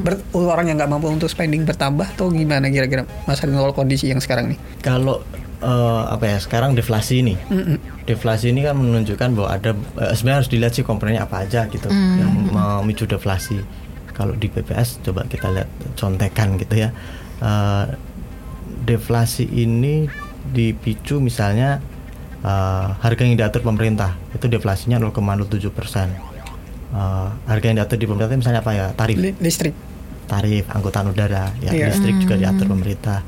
Ber, orang yang nggak mampu untuk spending bertambah atau gimana kira-kira Mas Harin kalau kondisi yang sekarang nih? Kalau Uh, apa ya sekarang deflasi ini, mm-hmm. deflasi ini kan menunjukkan bahwa ada uh, sebenarnya harus dilihat sih komponennya apa aja gitu mm-hmm. yang memicu deflasi. Kalau di B P S coba kita lihat contekan gitu ya, uh, deflasi ini dipicu misalnya uh, harga yang diatur pemerintah itu deflasinya nol koma nol tujuh persen. Uh, harga yang diatur di pemerintah misalnya apa ya, tarif listrik, tarif angkutan udara ya yeah. listrik mm-hmm. juga diatur pemerintah.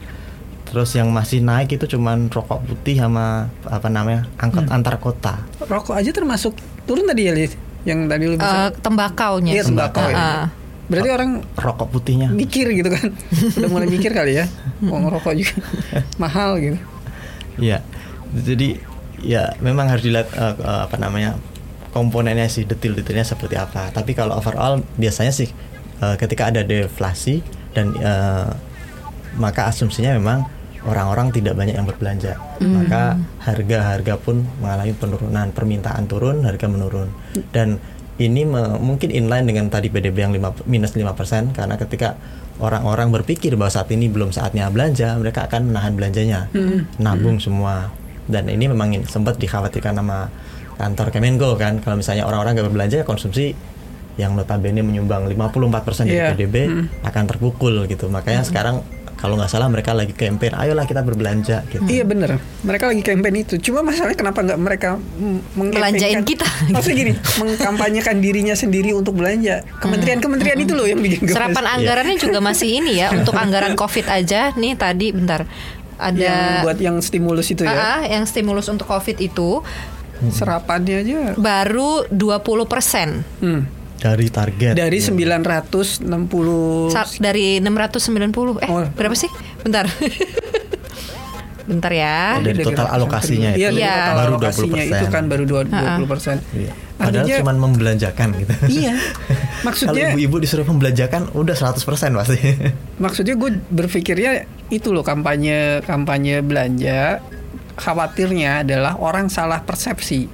Terus yang masih naik itu cuman rokok putih sama apa namanya angkot hmm. antar kota. Rokok aja termasuk turun tadi ya, Liz? Yang tadi lu bisa uh, tembakaunya. Iya tembakau. Uh, uh. Berarti rokok, orang rokok putihnya mikir gitu kan. Udah mulai mikir kali ya. Uang rokok juga mahal gitu. Iya. Jadi ya memang harus dilihat uh, uh, apa namanya komponennya sih, detail-detailnya seperti apa. Tapi kalau overall biasanya sih uh, ketika ada deflasi dan uh, maka asumsinya memang orang-orang tidak banyak yang berbelanja, mm. maka harga-harga pun mengalami penurunan, permintaan turun, harga menurun. Dan ini me- mungkin inline dengan tadi P D B yang lima, minus lima persen, karena ketika orang-orang berpikir bahwa saat ini belum saatnya belanja, mereka akan menahan belanjanya, mm. nabung mm. semua. Dan ini memang sempat dikhawatirkan sama kantor Kemenko kan, kalau misalnya orang-orang nggak berbelanja ya konsumsi yang notabene menyumbang lima puluh empat persen dari yeah. P D B mm. akan terpukul gitu. Makanya mm. sekarang kalau nggak salah mereka lagi campaign, ayolah kita berbelanja gitu. Iya benar, mereka lagi campaign itu. Cuma masalahnya kenapa nggak mereka belanjain kita? Maksudnya gini, mengkampanyekan dirinya sendiri untuk belanja. Kementerian-kementerian itu loh yang bikin serapan anggarannya juga masih ini ya. Untuk anggaran COVID aja nih tadi bentar ada yang buat yang stimulus itu ya, yang stimulus untuk COVID itu serapannya aja baru dua puluh persen hmm. dari target dari ya. sembilan ratus enam puluh dari enam ratus sembilan puluh eh oh. berapa sih? Bentar. Bentar ya. Oh, dari total alokasinya itu. Iya, ya. Baru alokasinya dua puluh persen. Itu kan baru dua puluh persen. Iya. Padahal cuma membelanjakan gitu. Iya. Maksudnya kalau ibu-ibu disuruh membelanjakan udah seratus persen pasti. Maksudnya gue berpikirnya itu loh, kampanye kampanye belanja khawatirnya adalah orang salah persepsi.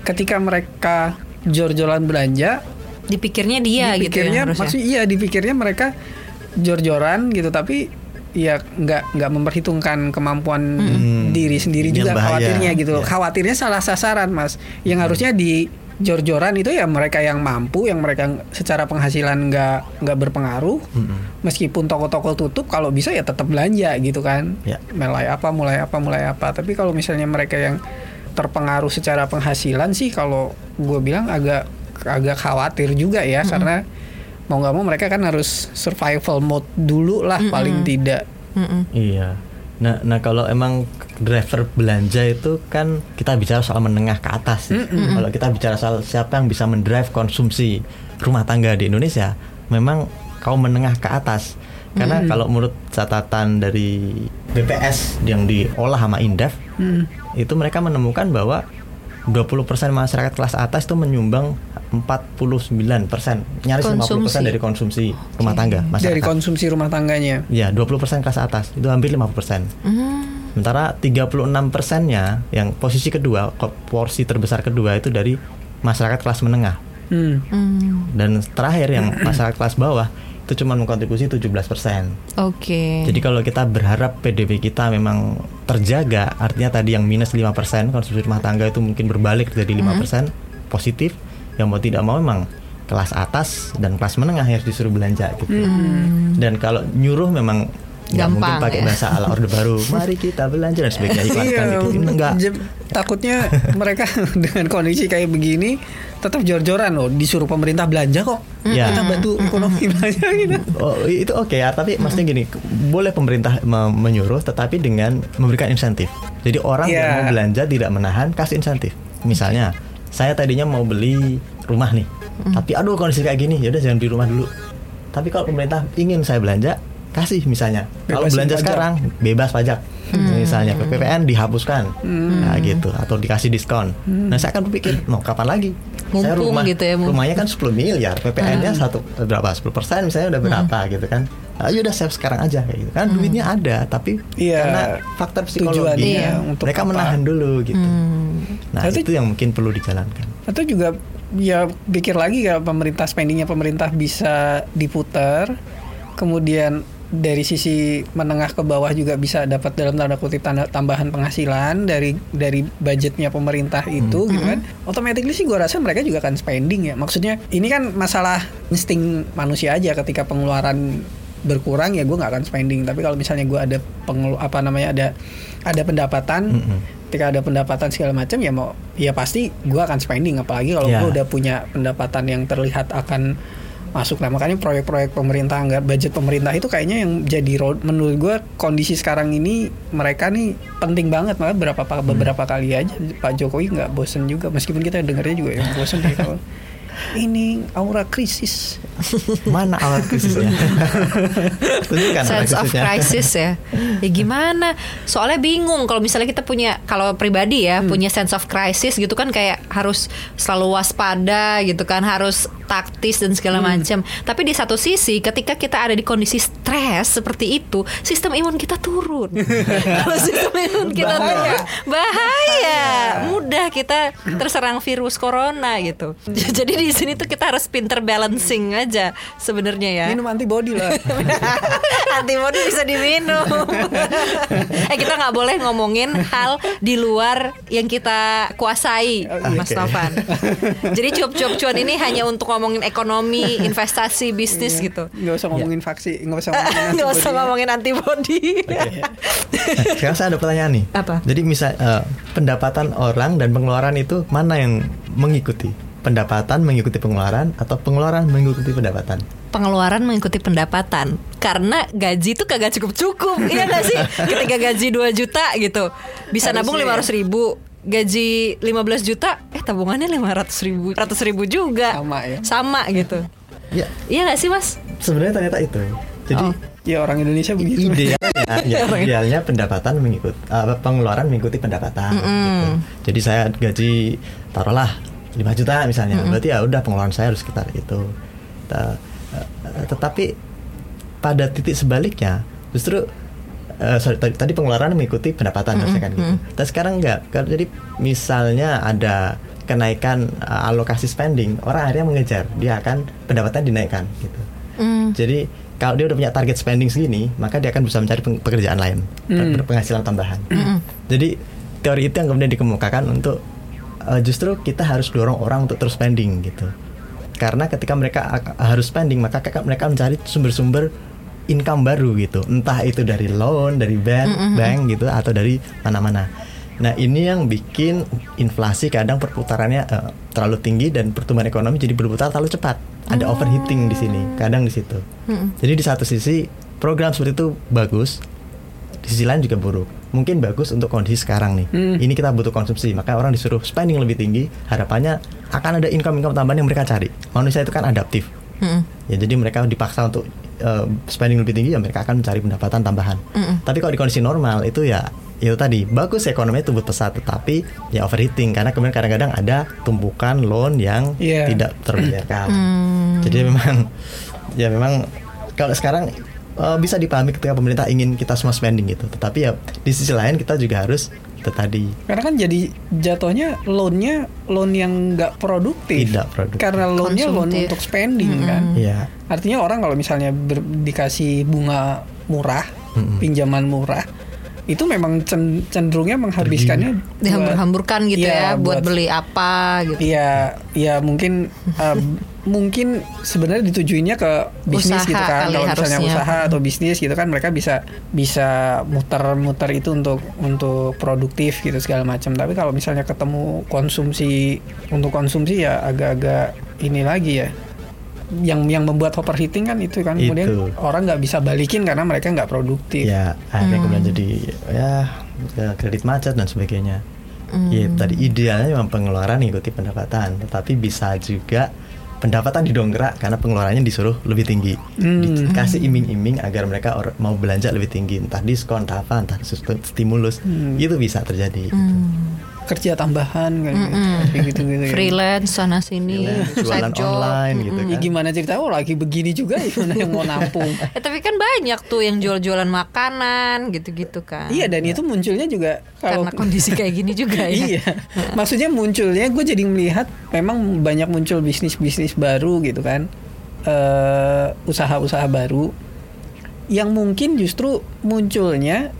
Ketika mereka jor-joran belanja dipikirnya dia dipikirnya, gitu ya, maksudnya iya dipikirnya mereka jor-joran gitu, tapi ya nggak nggak memperhitungkan kemampuan hmm. diri sendiri yang juga bahaya. Khawatirnya gitu ya. Khawatirnya salah sasaran mas, yang hmm. harusnya di jor-joran itu ya mereka yang mampu, yang mereka secara penghasilan nggak nggak berpengaruh, hmm. meskipun toko-toko tutup kalau bisa ya tetap belanja gitu kan ya. mulai apa mulai apa mulai apa tapi kalau misalnya mereka yang terpengaruh secara penghasilan sih kalau gue bilang agak agak khawatir juga ya, mm-hmm. karena mau nggak mau mereka kan harus survival mode dulu lah, mm-hmm. paling tidak. Mm-hmm. Iya. Nah, nah kalau emang driver belanja itu kan kita bicara soal menengah ke atas. Mm-hmm. Kalau kita bicara soal siapa yang bisa mendrive konsumsi rumah tangga di Indonesia, memang kaum menengah ke atas. Karena mm-hmm. kalau menurut catatan dari B P S yang diolah sama Indef, mm-hmm. itu mereka menemukan bahwa dua puluh persen masyarakat kelas atas itu menyumbang empat puluh sembilan persen, nyaris konsumsi. lima puluh persen dari konsumsi rumah tangga masyarakat. Dari konsumsi rumah tangganya? Ya, dua puluh persen kelas atas, itu hampir lima puluh persen. Hmm. Sementara tiga puluh enam persennya, yang posisi kedua, porsi terbesar kedua itu dari masyarakat kelas menengah. Hmm. Hmm. Dan terakhir yang masyarakat kelas bawah, itu cuma mengkontribusi tujuh belas persen. Oke. Okay. Jadi kalau kita berharap P D B kita memang terjaga, artinya tadi yang minus lima persen konsumsi rumah tangga itu mungkin berbalik jadi lima persen mm-hmm. positif, yang mau tidak mau memang kelas atas dan kelas menengah harus disuruh belanja gitu. Mm. Dan kalau nyuruh memang nggak mungkin pakai ya. Bahasa ala Orde Baru, mari kita belanja dan sebagainya iklankan gitu. Enggak. Takutnya mereka dengan kondisi kayak begini tetap jor-joran loh, disuruh pemerintah belanja kok. Ya. Kita bantu ekonomi belanja gitu. Oh, itu oke okay ya, tapi maksudnya gini, boleh pemerintah menyuruh tetapi dengan memberikan insentif. Jadi orang yeah. yang mau belanja tidak menahan, kasih insentif. Misalnya, saya tadinya mau beli rumah nih, mm. tapi aduh kondisi kayak gini, ya udah jangan beli rumah dulu. Tapi kalau pemerintah ingin saya belanja, kasih misalnya bebas. Kalau belanja pajak. Sekarang bebas pajak hmm. misalnya P P N dihapuskan hmm. nah gitu, atau dikasih diskon hmm. nah saya akan berpikir mau kapan lagi mumpung saya rumah gitu ya, rumahnya kan sepuluh miliar P P N-nya hmm. satu berapa sepuluh persen misalnya udah berapa hmm. gitu kan, ayo udah save sekarang aja kayak gitu kan, hmm. duitnya ada tapi ya, karena faktor psikologi iya. mereka apa? Menahan dulu gitu hmm. nah atau, itu yang mungkin perlu dijalankan, atau juga ya pikir lagi kalau pemerintah spendingnya pemerintah bisa diputar, kemudian dari sisi menengah ke bawah juga bisa dapat dalam tanda kutip tanda tambahan penghasilan dari dari budgetnya pemerintah itu, hmm. gitu kan. Automatically sih gue rasa mereka juga akan spending ya. Maksudnya ini kan masalah insting manusia aja, ketika pengeluaran berkurang ya gue nggak akan spending. Tapi kalau misalnya gue ada pengelu apa namanya ada ada pendapatan, hmm. ketika ada pendapatan segala macam ya mau ya pasti gue akan spending. Apalagi kalau yeah. gue udah punya pendapatan yang terlihat akan masuk lah, makanya proyek-proyek pemerintah, nggak budget pemerintah itu kayaknya yang jadi road, menurut gue kondisi sekarang ini mereka nih penting banget, malah berapa beberapa hmm. kali aja Pak Jokowi nggak bosen juga, meskipun kita dengarnya juga yang bosen deh kalau ini aura krisis. Mana aura krisisnya? Sense of crisis ya. Ya gimana? Soalnya bingung kalau misalnya kita punya, kalau pribadi ya hmm. punya sense of crisis gitu kan, kayak harus selalu waspada gitu kan, harus taktis dan segala macam. Hmm. Tapi di satu sisi ketika kita ada di kondisi stres seperti itu, sistem imun kita turun. Kalau sistem imun kita bahaya. turun, bahaya. Mudah kita terserang virus corona gitu. Jadi di sini tuh kita harus pinter balancing aja aja sebenarnya ya. Minum antibody lah. Antibody bisa diminum. Eh kita nggak boleh ngomongin hal di luar yang kita kuasai, okay. Mas Novan. Jadi cuap-cuap cuan ini hanya untuk ngomongin ekonomi, investasi, bisnis iya. gitu. Nggak usah ngomongin ya. vaksin, nggak usah ngomongin antibody. Nggak usah ngomongin antibody. Okay. Sekarang saya ada pertanyaan nih. Apa? Jadi misal uh, pendapatan orang dan pengeluaran itu mana yang mengikuti? Pendapatan mengikuti pengeluaran atau pengeluaran mengikuti pendapatan? Pengeluaran mengikuti pendapatan. Karena gaji itu kagak cukup-cukup. Iya gak sih? Ketika gaji dua juta gitu, bisa harus nabung lima ratus ribu. Gaji lima belas juta, eh tabungannya lima ratus ribu. seratus ribu juga. Sama ya? Sama gitu. Iya ya gak sih Mas? Sebenarnya ternyata itu. Jadi oh. ya orang Indonesia begitu. Idealnya, ya, idealnya pendapatan mengikut, uh, pengeluaran mengikuti pendapatan. Mm-hmm. Gitu. Jadi saya gaji taruhlah lima juta misalnya, mm-hmm. berarti ya udah pengeluaran saya harus sekitar itu. Uh, uh, tetapi pada titik sebaliknya, justru uh, sorry, tadi, tadi pengeluaran mengikuti pendapatan, mm-hmm. misalkan gitu. Tapi sekarang enggak. Jadi misalnya ada kenaikan uh, alokasi spending, orang akhirnya mengejar, dia akan pendapatan dinaikkan gitu. Mm. Jadi kalau dia udah punya target spending segini, maka dia akan bisa mencari pekerjaan lain, mm. penghasilan tambahan. Mm. Jadi teori itu yang kemudian dikemukakan untuk uh, justru kita harus dorong orang untuk terus spending gitu. Karena ketika mereka harus spending, maka mereka mencari sumber-sumber income baru gitu. Entah itu dari loan, dari bank, mm-hmm. bank gitu, atau dari mana-mana. Nah ini yang bikin inflasi kadang perputarannya uh, terlalu tinggi dan pertumbuhan ekonomi jadi berputar terlalu cepat. Ada hmm. overheating di sini, kadang di situ. Hmm. Jadi di satu sisi program seperti itu bagus, di sisi lain juga buruk. Mungkin bagus untuk kondisi sekarang nih. Hmm. Ini kita butuh konsumsi, maka orang disuruh spending lebih tinggi. Harapannya akan ada income-income tambahan yang mereka cari. Manusia itu kan adaptif. Hmm. Ya jadi mereka dipaksa untuk uh, spending lebih tinggi, ya mereka akan mencari pendapatan tambahan. Hmm. Tapi kalau di kondisi normal itu ya. Itu tadi, bagus ekonominya tumbuh pesat, tetapi ya overheating karena kemudian kadang-kadang ada tumpukan loan yang yeah. tidak terbayarkan. Mm. Jadi memang ya memang kalau sekarang uh, bisa dipahami ketika pemerintah ingin kita semua spending gitu. Tetapi ya di sisi lain kita juga harus itu tadi. Karena kan jadi jatuhnya loan-nya loan yang enggak produktif. Tidak produktif. Karena loan-nya loan untuk spending mm-hmm. kan. Yeah. Artinya orang kalau misalnya ber- dikasih bunga murah, mm-hmm. pinjaman murah itu memang cenderungnya menghabiskannya dihambur-hamburkan gitu ya, ya buat, buat beli apa gitu. Iya, ya mungkin uh, mungkin sebenarnya ditujuinnya ke bisnis usaha gitu kan, kalau misalnya usaha atau bisnis gitu kan mereka bisa bisa muter-muter itu untuk untuk produktif gitu segala macam. Tapi kalau misalnya ketemu konsumsi untuk konsumsi ya agak-agak ini lagi ya. yang yang membuat overheating kan itu kan kemudian itu. Orang nggak bisa balikin karena mereka nggak produktif ya akhirnya hmm. kemudian jadi ya kredit macet dan sebagainya hmm. ya tadi idealnya memang pengeluaran ikuti pendapatan, tetapi bisa juga pendapatan didongkrak karena pengeluarannya disuruh lebih tinggi, hmm. dikasih iming-iming agar mereka or- mau belanja lebih tinggi, entah diskon, entah apa, entah stimulus, hmm. itu bisa terjadi. Hmm. Gitu. Kerja tambahan kayak mm-hmm. gitu-gitu, freelance sana sini, jualan online mm-hmm. gitu kan. Ya gimana cerita? Oh lagi begini juga, gimana yang mau nampung? Eh tapi kan banyak tuh yang jual-jualan makanan gitu-gitu kan. Iya dan ya. Itu munculnya juga karena kalau, kondisi kayak gini juga ya. Iya, maksudnya munculnya gue jadi melihat memang banyak muncul bisnis-bisnis baru gitu kan, uh, usaha-usaha baru yang mungkin justru munculnya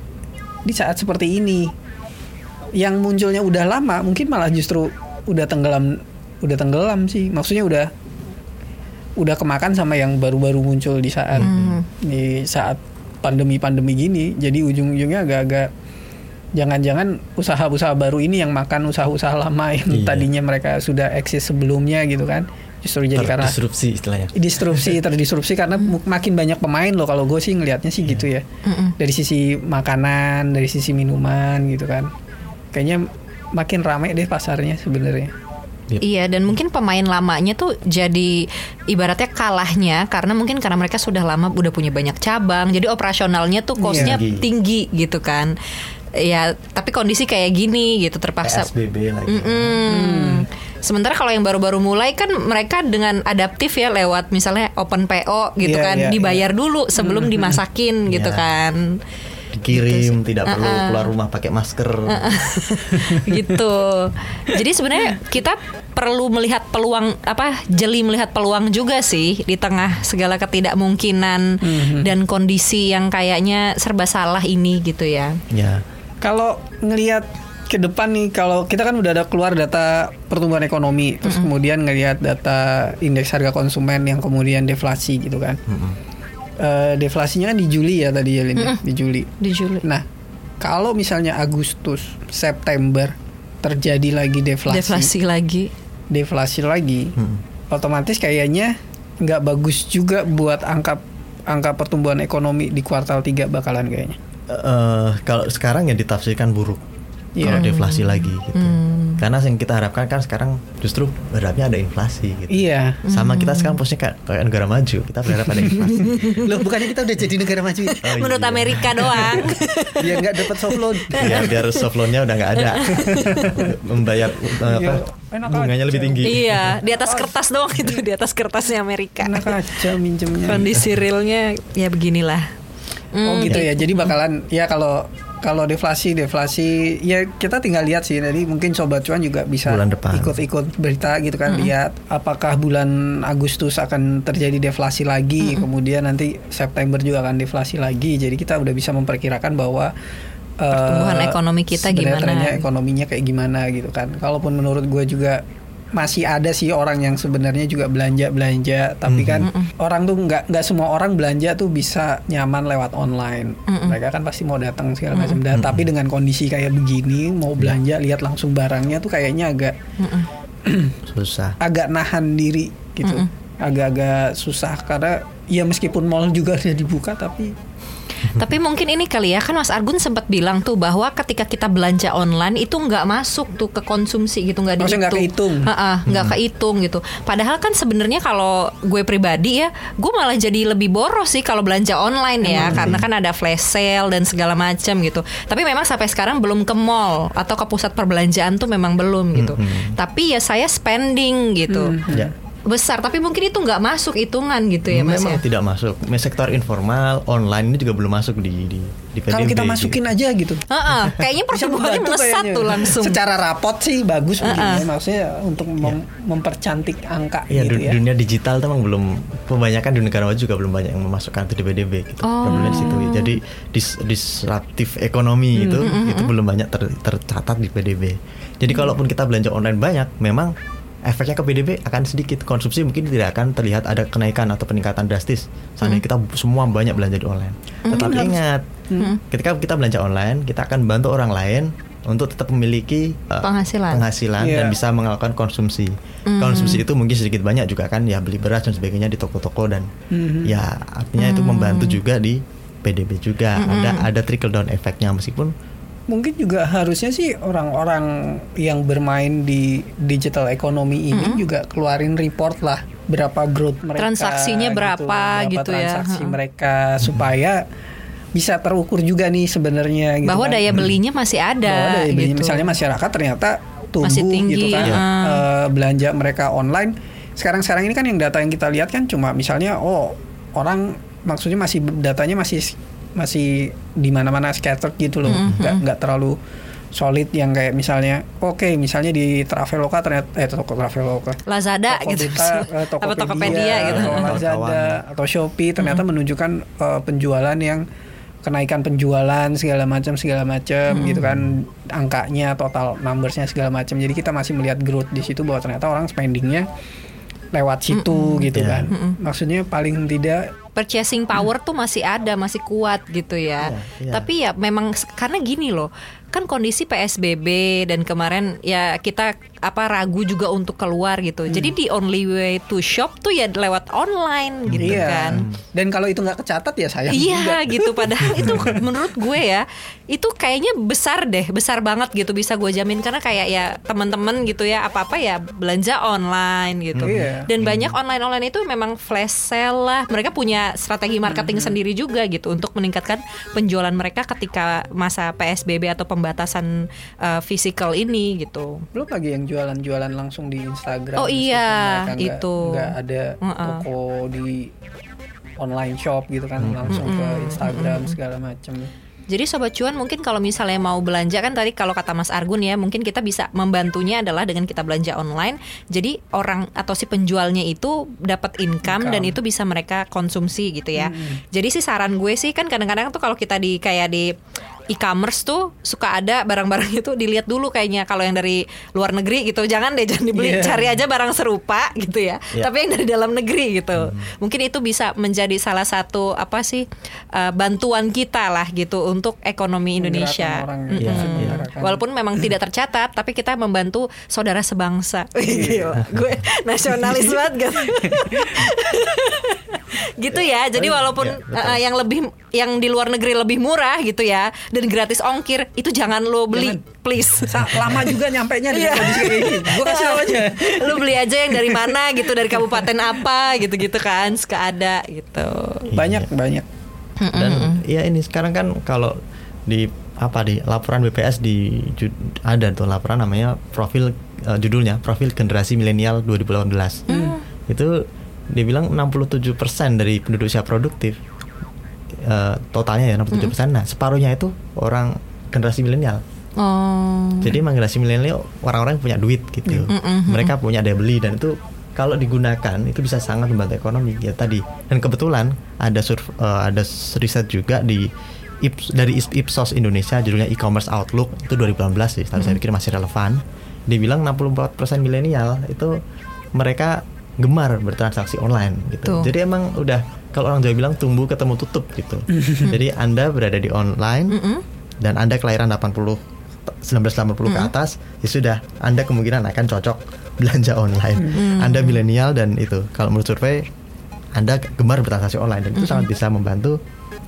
di saat seperti ini. Yang munculnya udah lama mungkin malah justru udah tenggelam udah tenggelam sih, maksudnya udah udah kemakan sama yang baru-baru muncul di saat hmm. di saat pandemi-pandemi gini. Jadi ujung-ujungnya agak-agak jangan-jangan usaha-usaha baru ini yang makan usaha-usaha lama yang iya. tadinya mereka sudah eksis sebelumnya gitu kan, justru jadi karena disrupsi istilahnya disrupsi terdisrupsi karena makin banyak pemain loh. Kalau gue sih ngelihatnya sih yeah. gitu ya, mm-mm. dari sisi makanan, dari sisi minuman gitu kan. Kayaknya makin ramai deh pasarnya sebenarnya. Yep. Iya, dan mungkin pemain lamanya tuh jadi ibaratnya kalahnya karena mungkin karena mereka sudah lama udah punya banyak cabang, jadi operasionalnya tuh cost-nya yeah. tinggi gitu kan. Ya, tapi kondisi kayak gini gitu terpaksa. P S B B lagi. Hmm. Sementara kalau yang baru-baru mulai kan mereka dengan adaptif ya lewat misalnya open P O gitu yeah, kan, yeah, dibayar yeah. dulu sebelum mm-hmm. dimasakin gitu yeah. kan. dikirim, gitu, tidak uh-uh. perlu keluar rumah pakai masker. Uh-uh. Gitu. Jadi sebenarnya kita perlu melihat peluang, apa, jeli melihat peluang juga sih di tengah segala ketidakmungkinan mm-hmm. dan kondisi yang kayaknya serba salah ini gitu ya. Ya. Kalau ngelihat ke depan nih, kalau kita kan udah ada keluar data pertumbuhan ekonomi, terus mm-hmm. kemudian ngelihat data indeks harga konsumen yang kemudian deflasi gitu kan. Mm-hmm. Uh, deflasinya kan di Juli ya tadi ya, mm-hmm. di Juli. Di Juli. Nah, kalau misalnya Agustus, September terjadi lagi deflasi. Deflasi lagi. Deflasi lagi. Mm-hmm. Otomatis kayaknya nggak bagus juga buat angka angka pertumbuhan ekonomi di kuartal tiga bakalan kayaknya. Uh, kalau sekarang ya ditafsirkan buruk. Kalau yeah. deflasi lagi gitu. Mm. Karena yang kita harapkan kan sekarang justru berharapnya ada inflasi gitu. Iya. Yeah. Sama mm. kita sekarang posisinya kayak negara maju, kita berharap ada inflasi. Loh, bukannya kita udah jadi negara maju? Oh, menurut iya. Amerika doang. Dia enggak dapat soft loan. Ya, biar soft loan-nya udah enggak ada. Membayar apa? Bunganya lebih tinggi. Iya, di atas kertas doang itu, di atas kertasnya Amerika. Enak aja minjemnya. Kondisi realnya ya beginilah. Oh mm, gitu ya. Jadi bakalan mm. ya kalau kalau deflasi deflasi ya kita tinggal lihat sih. Jadi mungkin sobat cuan juga bisa ikut-ikut berita gitu kan, mm-hmm. lihat apakah bulan Agustus akan terjadi deflasi lagi, mm-hmm. kemudian nanti September juga akan deflasi lagi. Jadi kita udah bisa memperkirakan bahwa pertumbuhan uh, ekonomi kita gimana, trennya ekonominya kayak gimana gitu kan. Kalaupun menurut gue juga masih ada sih orang yang sebenarnya juga belanja-belanja, tapi mm-hmm. kan mm-hmm. orang tuh nggak nggak semua orang belanja tuh bisa nyaman lewat online. Mm-hmm. Mereka kan pasti mau datang segala mm-hmm. macam. Dan mm-hmm. tapi dengan kondisi kayak begini mau belanja mm-hmm. lihat langsung barangnya tuh kayaknya agak mm-hmm. susah, agak nahan diri gitu, mm-hmm. agak-agak susah karena ya meskipun mall juga udah dibuka tapi tapi mungkin ini kali ya, kan Mas Argun sempat bilang tuh bahwa ketika kita belanja online itu nggak masuk tuh ke konsumsi gitu, nggak dihitung, nggak kehitung, nggak hmm. kehitung gitu. Padahal kan sebenarnya kalau gue pribadi ya, gue malah jadi lebih boros sih kalau belanja online ya, hmm. karena kan ada flash sale dan segala macam gitu. Tapi memang sampai sekarang belum ke mall atau ke pusat perbelanjaan tuh memang belum gitu. Hmm. Tapi ya saya spending gitu. Hmm. Ya. Besar, tapi mungkin itu nggak masuk hitungan gitu ya Mas. Memang ya? Tidak masuk. Sektor informal, online ini juga belum masuk di di, di P D B. Kalau kita masukin gitu. Aja gitu. Uh-uh, kayaknya pertumbuhannya melesat tuh langsung. Secara rapot sih bagus uh-uh. begini, maksudnya untuk mem- yeah. mempercantik angka yeah, gitu ya. Dunia digital memang belum, kebanyakan di negara maju juga belum banyak yang memasukkan itu di P D B gitu. Oh. Problemnya situ. Jadi dis- disruptif ekonomi mm-hmm. itu mm-hmm. itu belum banyak ter- tercatat di P D B. Jadi mm. kalaupun kita belanja online banyak, memang efeknya ke P D B akan sedikit, konsumsi mungkin tidak akan terlihat ada kenaikan atau peningkatan drastis. Soalnya mm. kita semua banyak belanja di online. Mm. Tetapi mm. ingat, mm. ketika kita belanja online, kita akan bantu orang lain untuk tetap memiliki uh, penghasilan, penghasilan yeah. dan bisa melakukan konsumsi. Mm. Konsumsi itu mungkin sedikit banyak juga kan, ya beli beras dan sebagainya di toko-toko dan mm-hmm. ya artinya mm. itu membantu juga di P D B juga. Mm-hmm. Ada ada trickle down efeknya meskipun. Mungkin juga harusnya sih orang-orang yang bermain di digital ekonomi ini mm-hmm. juga keluarin report lah berapa growth mereka, transaksinya berapa gitu, berapa gitu transaksi ya. mereka mm-hmm. supaya bisa terukur juga nih sebenarnya gitu bahwa kan. daya belinya masih ada. Bahwa daya belinya gitu. Misalnya masyarakat ternyata tumbuh masih tinggi, gitu kan, ya. uh, belanja mereka online. Sekarang-sekarang ini kan yang data yang kita lihat kan cuma misalnya oh orang maksudnya masih datanya masih masih di mana-mana scattered gitu loh, mm-hmm. nggak nggak terlalu solid yang kayak misalnya, oke okay, misalnya di Traveloka ternyata, eh toko Traveloka, Lazada toko gitu, Bita, Tokopedia, Tokopedia gitu, atau Lazada atau Shopee ternyata mm-hmm. menunjukkan uh, penjualan yang kenaikan penjualan segala macam segala macam mm-hmm. gitu kan, angkanya total numbersnya segala macam, jadi kita masih melihat growth di situ bahwa ternyata orang spendingnya lewat situ mm-hmm. gitu yeah. kan, mm-hmm. maksudnya paling tidak purchasing power hmm. tuh masih ada, masih kuat gitu ya. Yeah, yeah. Tapi ya memang karena gini loh, kan kondisi P S B B dan kemarin ya kita apa ragu juga untuk keluar gitu. Hmm. Jadi the only way to shop tuh ya lewat online gitu yeah. kan. Dan kalau itu nggak kecatat ya sayang. Iya yeah, gitu. Padahal itu menurut gue ya itu kayaknya besar deh, besar banget gitu bisa gue jamin karena kayak ya teman-teman gitu ya apa-apa ya belanja online gitu. Yeah. Dan banyak online-online itu memang flash sale lah. Mereka punya strategi marketing mm-hmm. sendiri juga gitu untuk meningkatkan penjualan mereka ketika masa P S B B atau pembatasan uh, fisikal ini gitu. Belum lagi yang jualan-jualan langsung di Instagram. Oh iya itu. Gak ada uh-uh. toko di online shop gitu kan mm-hmm. langsung mm-hmm. ke Instagram mm-hmm. segala macam. Jadi Sobat Cuan, mungkin kalau misalnya mau belanja kan tadi kalau kata Mas Argun ya, mungkin kita bisa membantunya adalah dengan kita belanja online. Jadi orang atau si penjualnya itu dapat income, income dan itu bisa mereka konsumsi gitu ya. Hmm. Jadi sih saran gue sih kan kadang-kadang tuh kalau kita di kayak di e-commerce tuh suka ada barang-barang itu dilihat dulu kayaknya kalau yang dari luar negeri gitu, jangan deh, jangan dibeli, yeah. cari aja barang serupa gitu ya, yeah. tapi yang dari dalam negeri gitu. Mm. Mungkin itu bisa menjadi salah satu apa sih uh, bantuan kita lah gitu untuk ekonomi Indonesia. Orang, mm-hmm. ya, walaupun memang tidak tercatat, tapi kita membantu saudara sebangsa. Gila, gue nasionalis banget gitu. Gitu ya. Jadi walaupun yeah, uh, yang lebih yang di luar negeri lebih murah gitu ya, dan gratis ongkir, itu jangan lo beli, jangan. Please. Lama juga nyampenya di kondisi kayak gini. Gue kasih tau aja. Lo beli aja yang dari mana gitu, dari kabupaten apa gitu-gitu kan, suka ada gitu. Banyak, banyak. Dan ya ini sekarang kan kalau di apa di laporan B P S di ada tuh laporan namanya profil uh, judulnya profil generasi milenial dua ribu delapan belas. Hmm. Itu dibilang enam puluh tujuh persen dari penduduk usia produktif. Uh, totalnya ya enam puluh tujuh persen. Mm-hmm. Nah, separuhnya itu orang generasi milenial. Oh. Jadi emang generasi milenial orang-orang yang punya duit gitu. Mm-hmm. Mereka punya daya beli dan itu kalau digunakan itu bisa sangat membantu ekonomi ya tadi. Dan kebetulan ada surf, uh, ada riset juga di Ips, dari Ipsos Indonesia judulnya E-commerce Outlook itu dua ribu delapan belas sih. Tapi mm-hmm. saya pikir masih relevan. Dibilang enam puluh empat persen milenial itu mereka gemar bertransaksi online gitu. Tuh. Jadi emang udah kalau orang Jawa bilang tumbuh ketemu tutup gitu. Jadi Anda berada di online mm-hmm. dan Anda kelahiran delapan puluh, seribu sembilan ratus delapan puluh mm-hmm. ke atas, ya sudah Anda kemungkinan akan cocok belanja online. Mm-hmm. Anda milenial dan itu kalau menurut survei Anda gemar bertransaksi online dan itu mm-hmm. sangat bisa membantu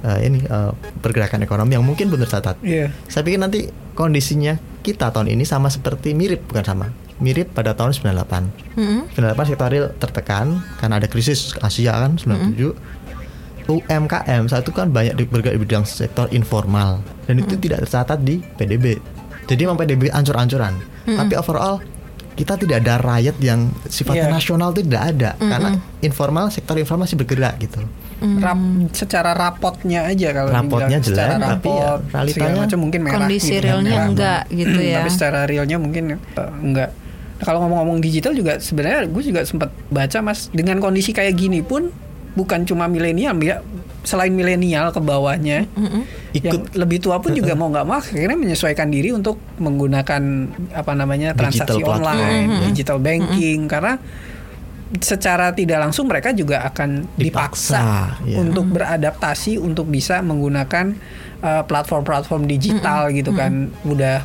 uh, ini uh, pergerakan ekonomi yang mungkin belum tercatat. Yeah. Saya pikir nanti kondisinya kita tahun ini sama seperti mirip bukan sama. Mirip pada tahun sembilan puluh delapan. Mm-hmm. sembilan puluh delapan sektor real tertekan karena ada krisis Asia kan sembilan puluh tujuh. Mm-hmm. U M K M saat itu kan banyak bergerak di bidang sektor informal dan itu mm-hmm. tidak tercatat di P D B. Jadi memang P D B ancur-ancuran. Mm-hmm. Tapi overall kita tidak ada riot yang sifatnya yeah. nasional itu tidak ada mm-hmm. karena informal sektor informal masih bergerak gitu. Mm-hmm. Rap, secara rapotnya aja kalau rapotnya jelas tapi ya, realitanya mungkin merah, kondisi gitu, realnya merah, enggak gitu ya. Tapi secara realnya mungkin uh, enggak. Nah, kalau ngomong-ngomong digital juga sebenarnya gue juga sempat baca Mas, dengan kondisi kayak gini pun bukan cuma milenial ya, selain milenial ke bawahnya mm-hmm. yang ikut lebih tua pun mm-hmm. juga mau nggak mau akhirnya menyesuaikan diri untuk menggunakan apa namanya transaksi digital online, mm-hmm. digital banking mm-hmm. karena secara tidak langsung mereka juga akan dipaksa, dipaksa yeah. untuk beradaptasi untuk bisa menggunakan uh, platform-platform digital mm-hmm. gitu kan mm-hmm. udah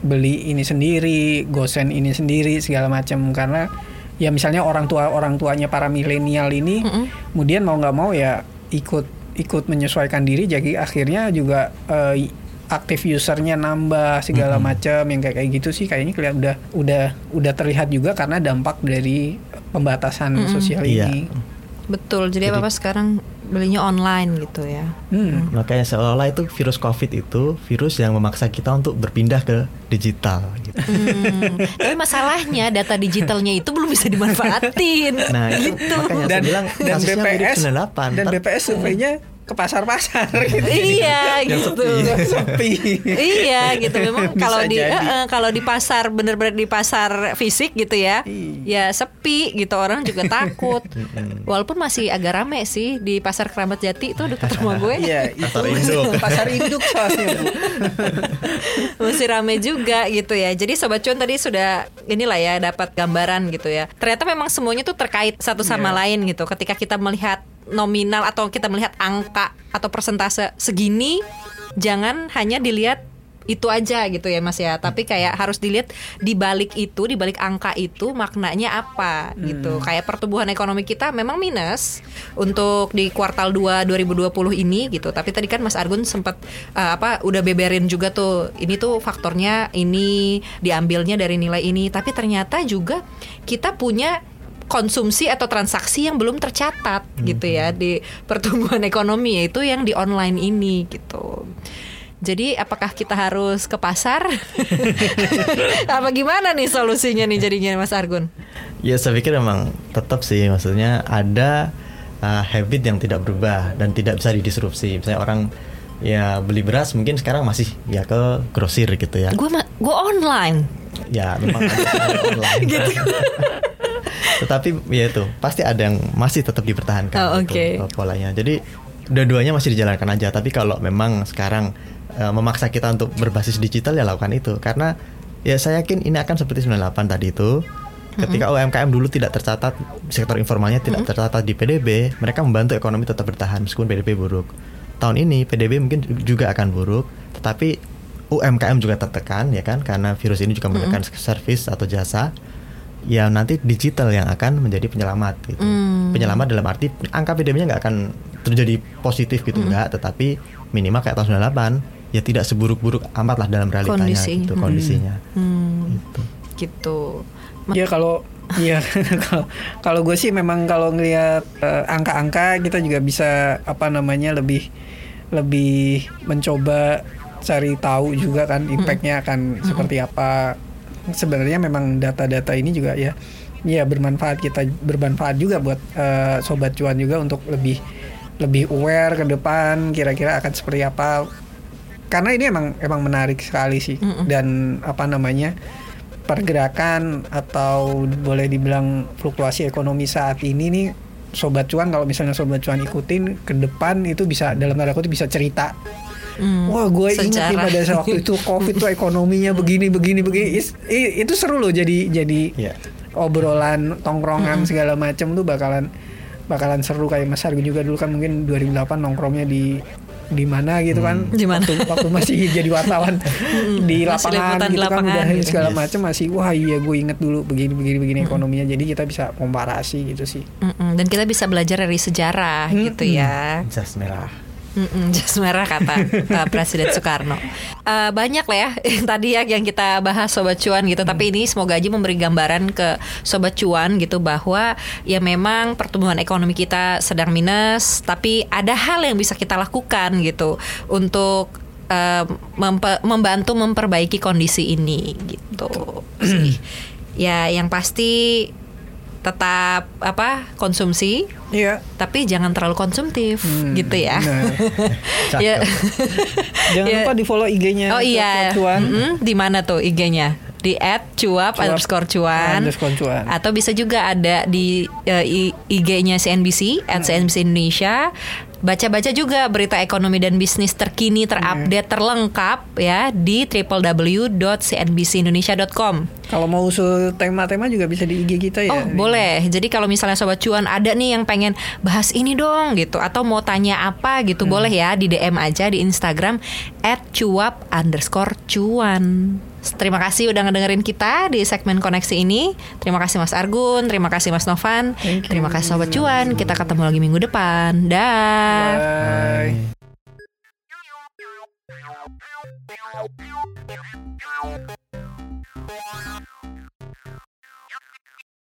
beli ini sendiri, gosen ini sendiri segala macam karena ya misalnya orang tua orang tuanya para milenial ini, mm-hmm. kemudian mau nggak mau ya ikut ikut menyesuaikan diri jadi akhirnya juga eh, aktif usernya nambah segala mm-hmm. macam yang kayak kayak gitu sih kayaknya kelihatan udah udah udah terlihat juga karena dampak dari pembatasan mm-hmm. sosial iya. ini. Betul, jadi, jadi apa-apa sekarang belinya online gitu ya. Hmm. Makanya seolah-olah itu virus COVID itu virus yang memaksa kita untuk berpindah ke digital. Gitu. Hmm. Tapi masalahnya data digitalnya itu belum bisa dimanfaatin. Nah itu gitu. Makanya dan, saya bilang dan B P S dan B P S surveinya ke pasar-pasar gitu. Iya gitu. Sepi. Iya gitu memang kalau di uh, kalau di pasar bener-bener di pasar fisik gitu ya. Ya sepi gitu orang juga takut. Walaupun masih agak rame sih di pasar Kramat Jati itu dekat rumah gue. Iya, itu pasar induk soalnya. Masih rame juga gitu ya. Jadi Sobat Cuan tadi sudah inilah ya dapat gambaran gitu ya. Ternyata memang semuanya tuh terkait satu sama yeah. lain gitu. Ketika kita melihat nominal atau kita melihat angka atau persentase segini, jangan hanya dilihat itu aja gitu ya Mas ya, tapi kayak harus dilihat di balik itu, di balik angka itu maknanya apa gitu. Hmm. Kayak pertumbuhan ekonomi kita memang minus untuk di kuartal dua dua ribu dua puluh ini gitu. Tapi tadi kan Mas Argun sempat uh, apa udah beberin juga tuh. Ini tuh faktornya ini diambilnya dari nilai ini, tapi ternyata juga kita punya konsumsi atau transaksi yang belum tercatat hmm. gitu ya di pertumbuhan ekonomi yaitu yang di online ini gitu. Jadi apakah kita harus ke pasar? Apa gimana nih solusinya nih jadinya Mas Argun? Ya saya pikir memang tetap sih maksudnya ada uh, habit yang tidak berubah dan tidak bisa didisrupsi. Misalnya orang ya beli beras mungkin sekarang masih ya ke grosir gitu ya. Gue ma- gue online. Ya memang ada online. Gitu. Tetapi ya itu pasti ada yang masih tetap dipertahankan oh, okay. itu polanya. Jadi dua-duanya masih dijalankan aja. Tapi kalau memang sekarang e, memaksa kita untuk berbasis digital ya lakukan itu. Karena ya saya yakin ini akan seperti sembilan puluh delapan tadi itu. Ketika U M K M dulu tidak tercatat, sektor informalnya tidak tercatat di P D B, mereka membantu ekonomi tetap bertahan meskipun P D B buruk. Tahun ini P D B mungkin juga akan buruk, tetapi U M K M juga tertekan ya kan, karena virus ini juga menekan mm-hmm. servis atau jasa. Ya nanti digital yang akan menjadi penyelamat gitu. Mm. Penyelamat dalam arti angka P D B-nya nggak akan terjadi positif gitu mm-hmm. enggak, tetapi minimal kayak tahun sembilan puluh delapan ya tidak seburuk-buruk amatlah dalam realitanya kondisinya. Gitu kondisinya. Mm. Gitu. gitu. Ya kalau ya kalau kalau gue sih memang kalau ngelihat uh, angka-angka kita juga bisa apa namanya lebih lebih mencoba cari tahu juga kan impact-nya akan seperti apa. Sebenarnya memang data-data ini juga ya ya bermanfaat kita bermanfaat juga buat uh, sobat cuan juga untuk lebih lebih aware ke depan kira-kira akan seperti apa. Karena ini emang emang menarik sekali sih dan apa namanya pergerakan atau boleh dibilang fluktuasi ekonomi saat ini nih sobat cuan kalau misalnya sobat cuan ikutin ke depan itu bisa dalam tanda kutip bisa cerita mm, wah gue ingat nih pada waktu itu COVID tuh ekonominya begini begini begini Is, i, itu seru loh jadi jadi yeah. obrolan tongkrongan mm-hmm. segala macam tuh bakalan bakalan seru kayak Mas Argo juga dulu kan mungkin dua ribu delapan nongkrongnya di di mana gitu kan hmm. waktu, waktu masih jadi wartawan di lapangan gitu lapangan, kan udah gitu. Segala macam masih wah iya gue inget dulu begini begini begini hmm. ekonominya jadi kita bisa komparasi gitu sih hmm. dan kita bisa belajar dari sejarah hmm. gitu ya jas merah hmm. jas merah kata uh, Presiden Soekarno uh, banyak lah ya tadi ya yang kita bahas sobat cuan gitu hmm. tapi ini semoga aja memberi gambaran ke sobat cuan gitu bahwa ya memang pertumbuhan ekonomi kita sedang minus tapi ada hal yang bisa kita lakukan gitu untuk uh, mempe- membantu memperbaiki kondisi ini gitu ya yang pasti tetap apa konsumsi, iya. Tapi jangan terlalu konsumtif, hmm, gitu ya. Nah. ya. Jangan ya. Lupa di follow I G-nya. Oh iya, mm-hmm. di mana tuh I G-nya? Di et cuap underscore cuan atau bisa juga ada di uh, I G-nya C N B C at C N B C Indonesia. Baca-baca juga berita ekonomi dan bisnis terkini, terupdate, terlengkap ya di double-u double-u double-u dot c n b c indonesia dot com. Kalau mau usul tema-tema juga bisa di I G kita ya. Oh boleh. Jadi kalau misalnya sobat cuan ada nih yang pengen bahas ini dong gitu atau mau tanya apa gitu hmm. boleh ya di D M aja di Instagram at cuap underscore cuan. Terima kasih udah ngedengerin kita di segmen Koneksi ini. Terima kasih Mas Argun, terima kasih Mas Novan, terima kasih Sobat Cuan. Kita ketemu lagi minggu depan. Dah. Bye. Bye.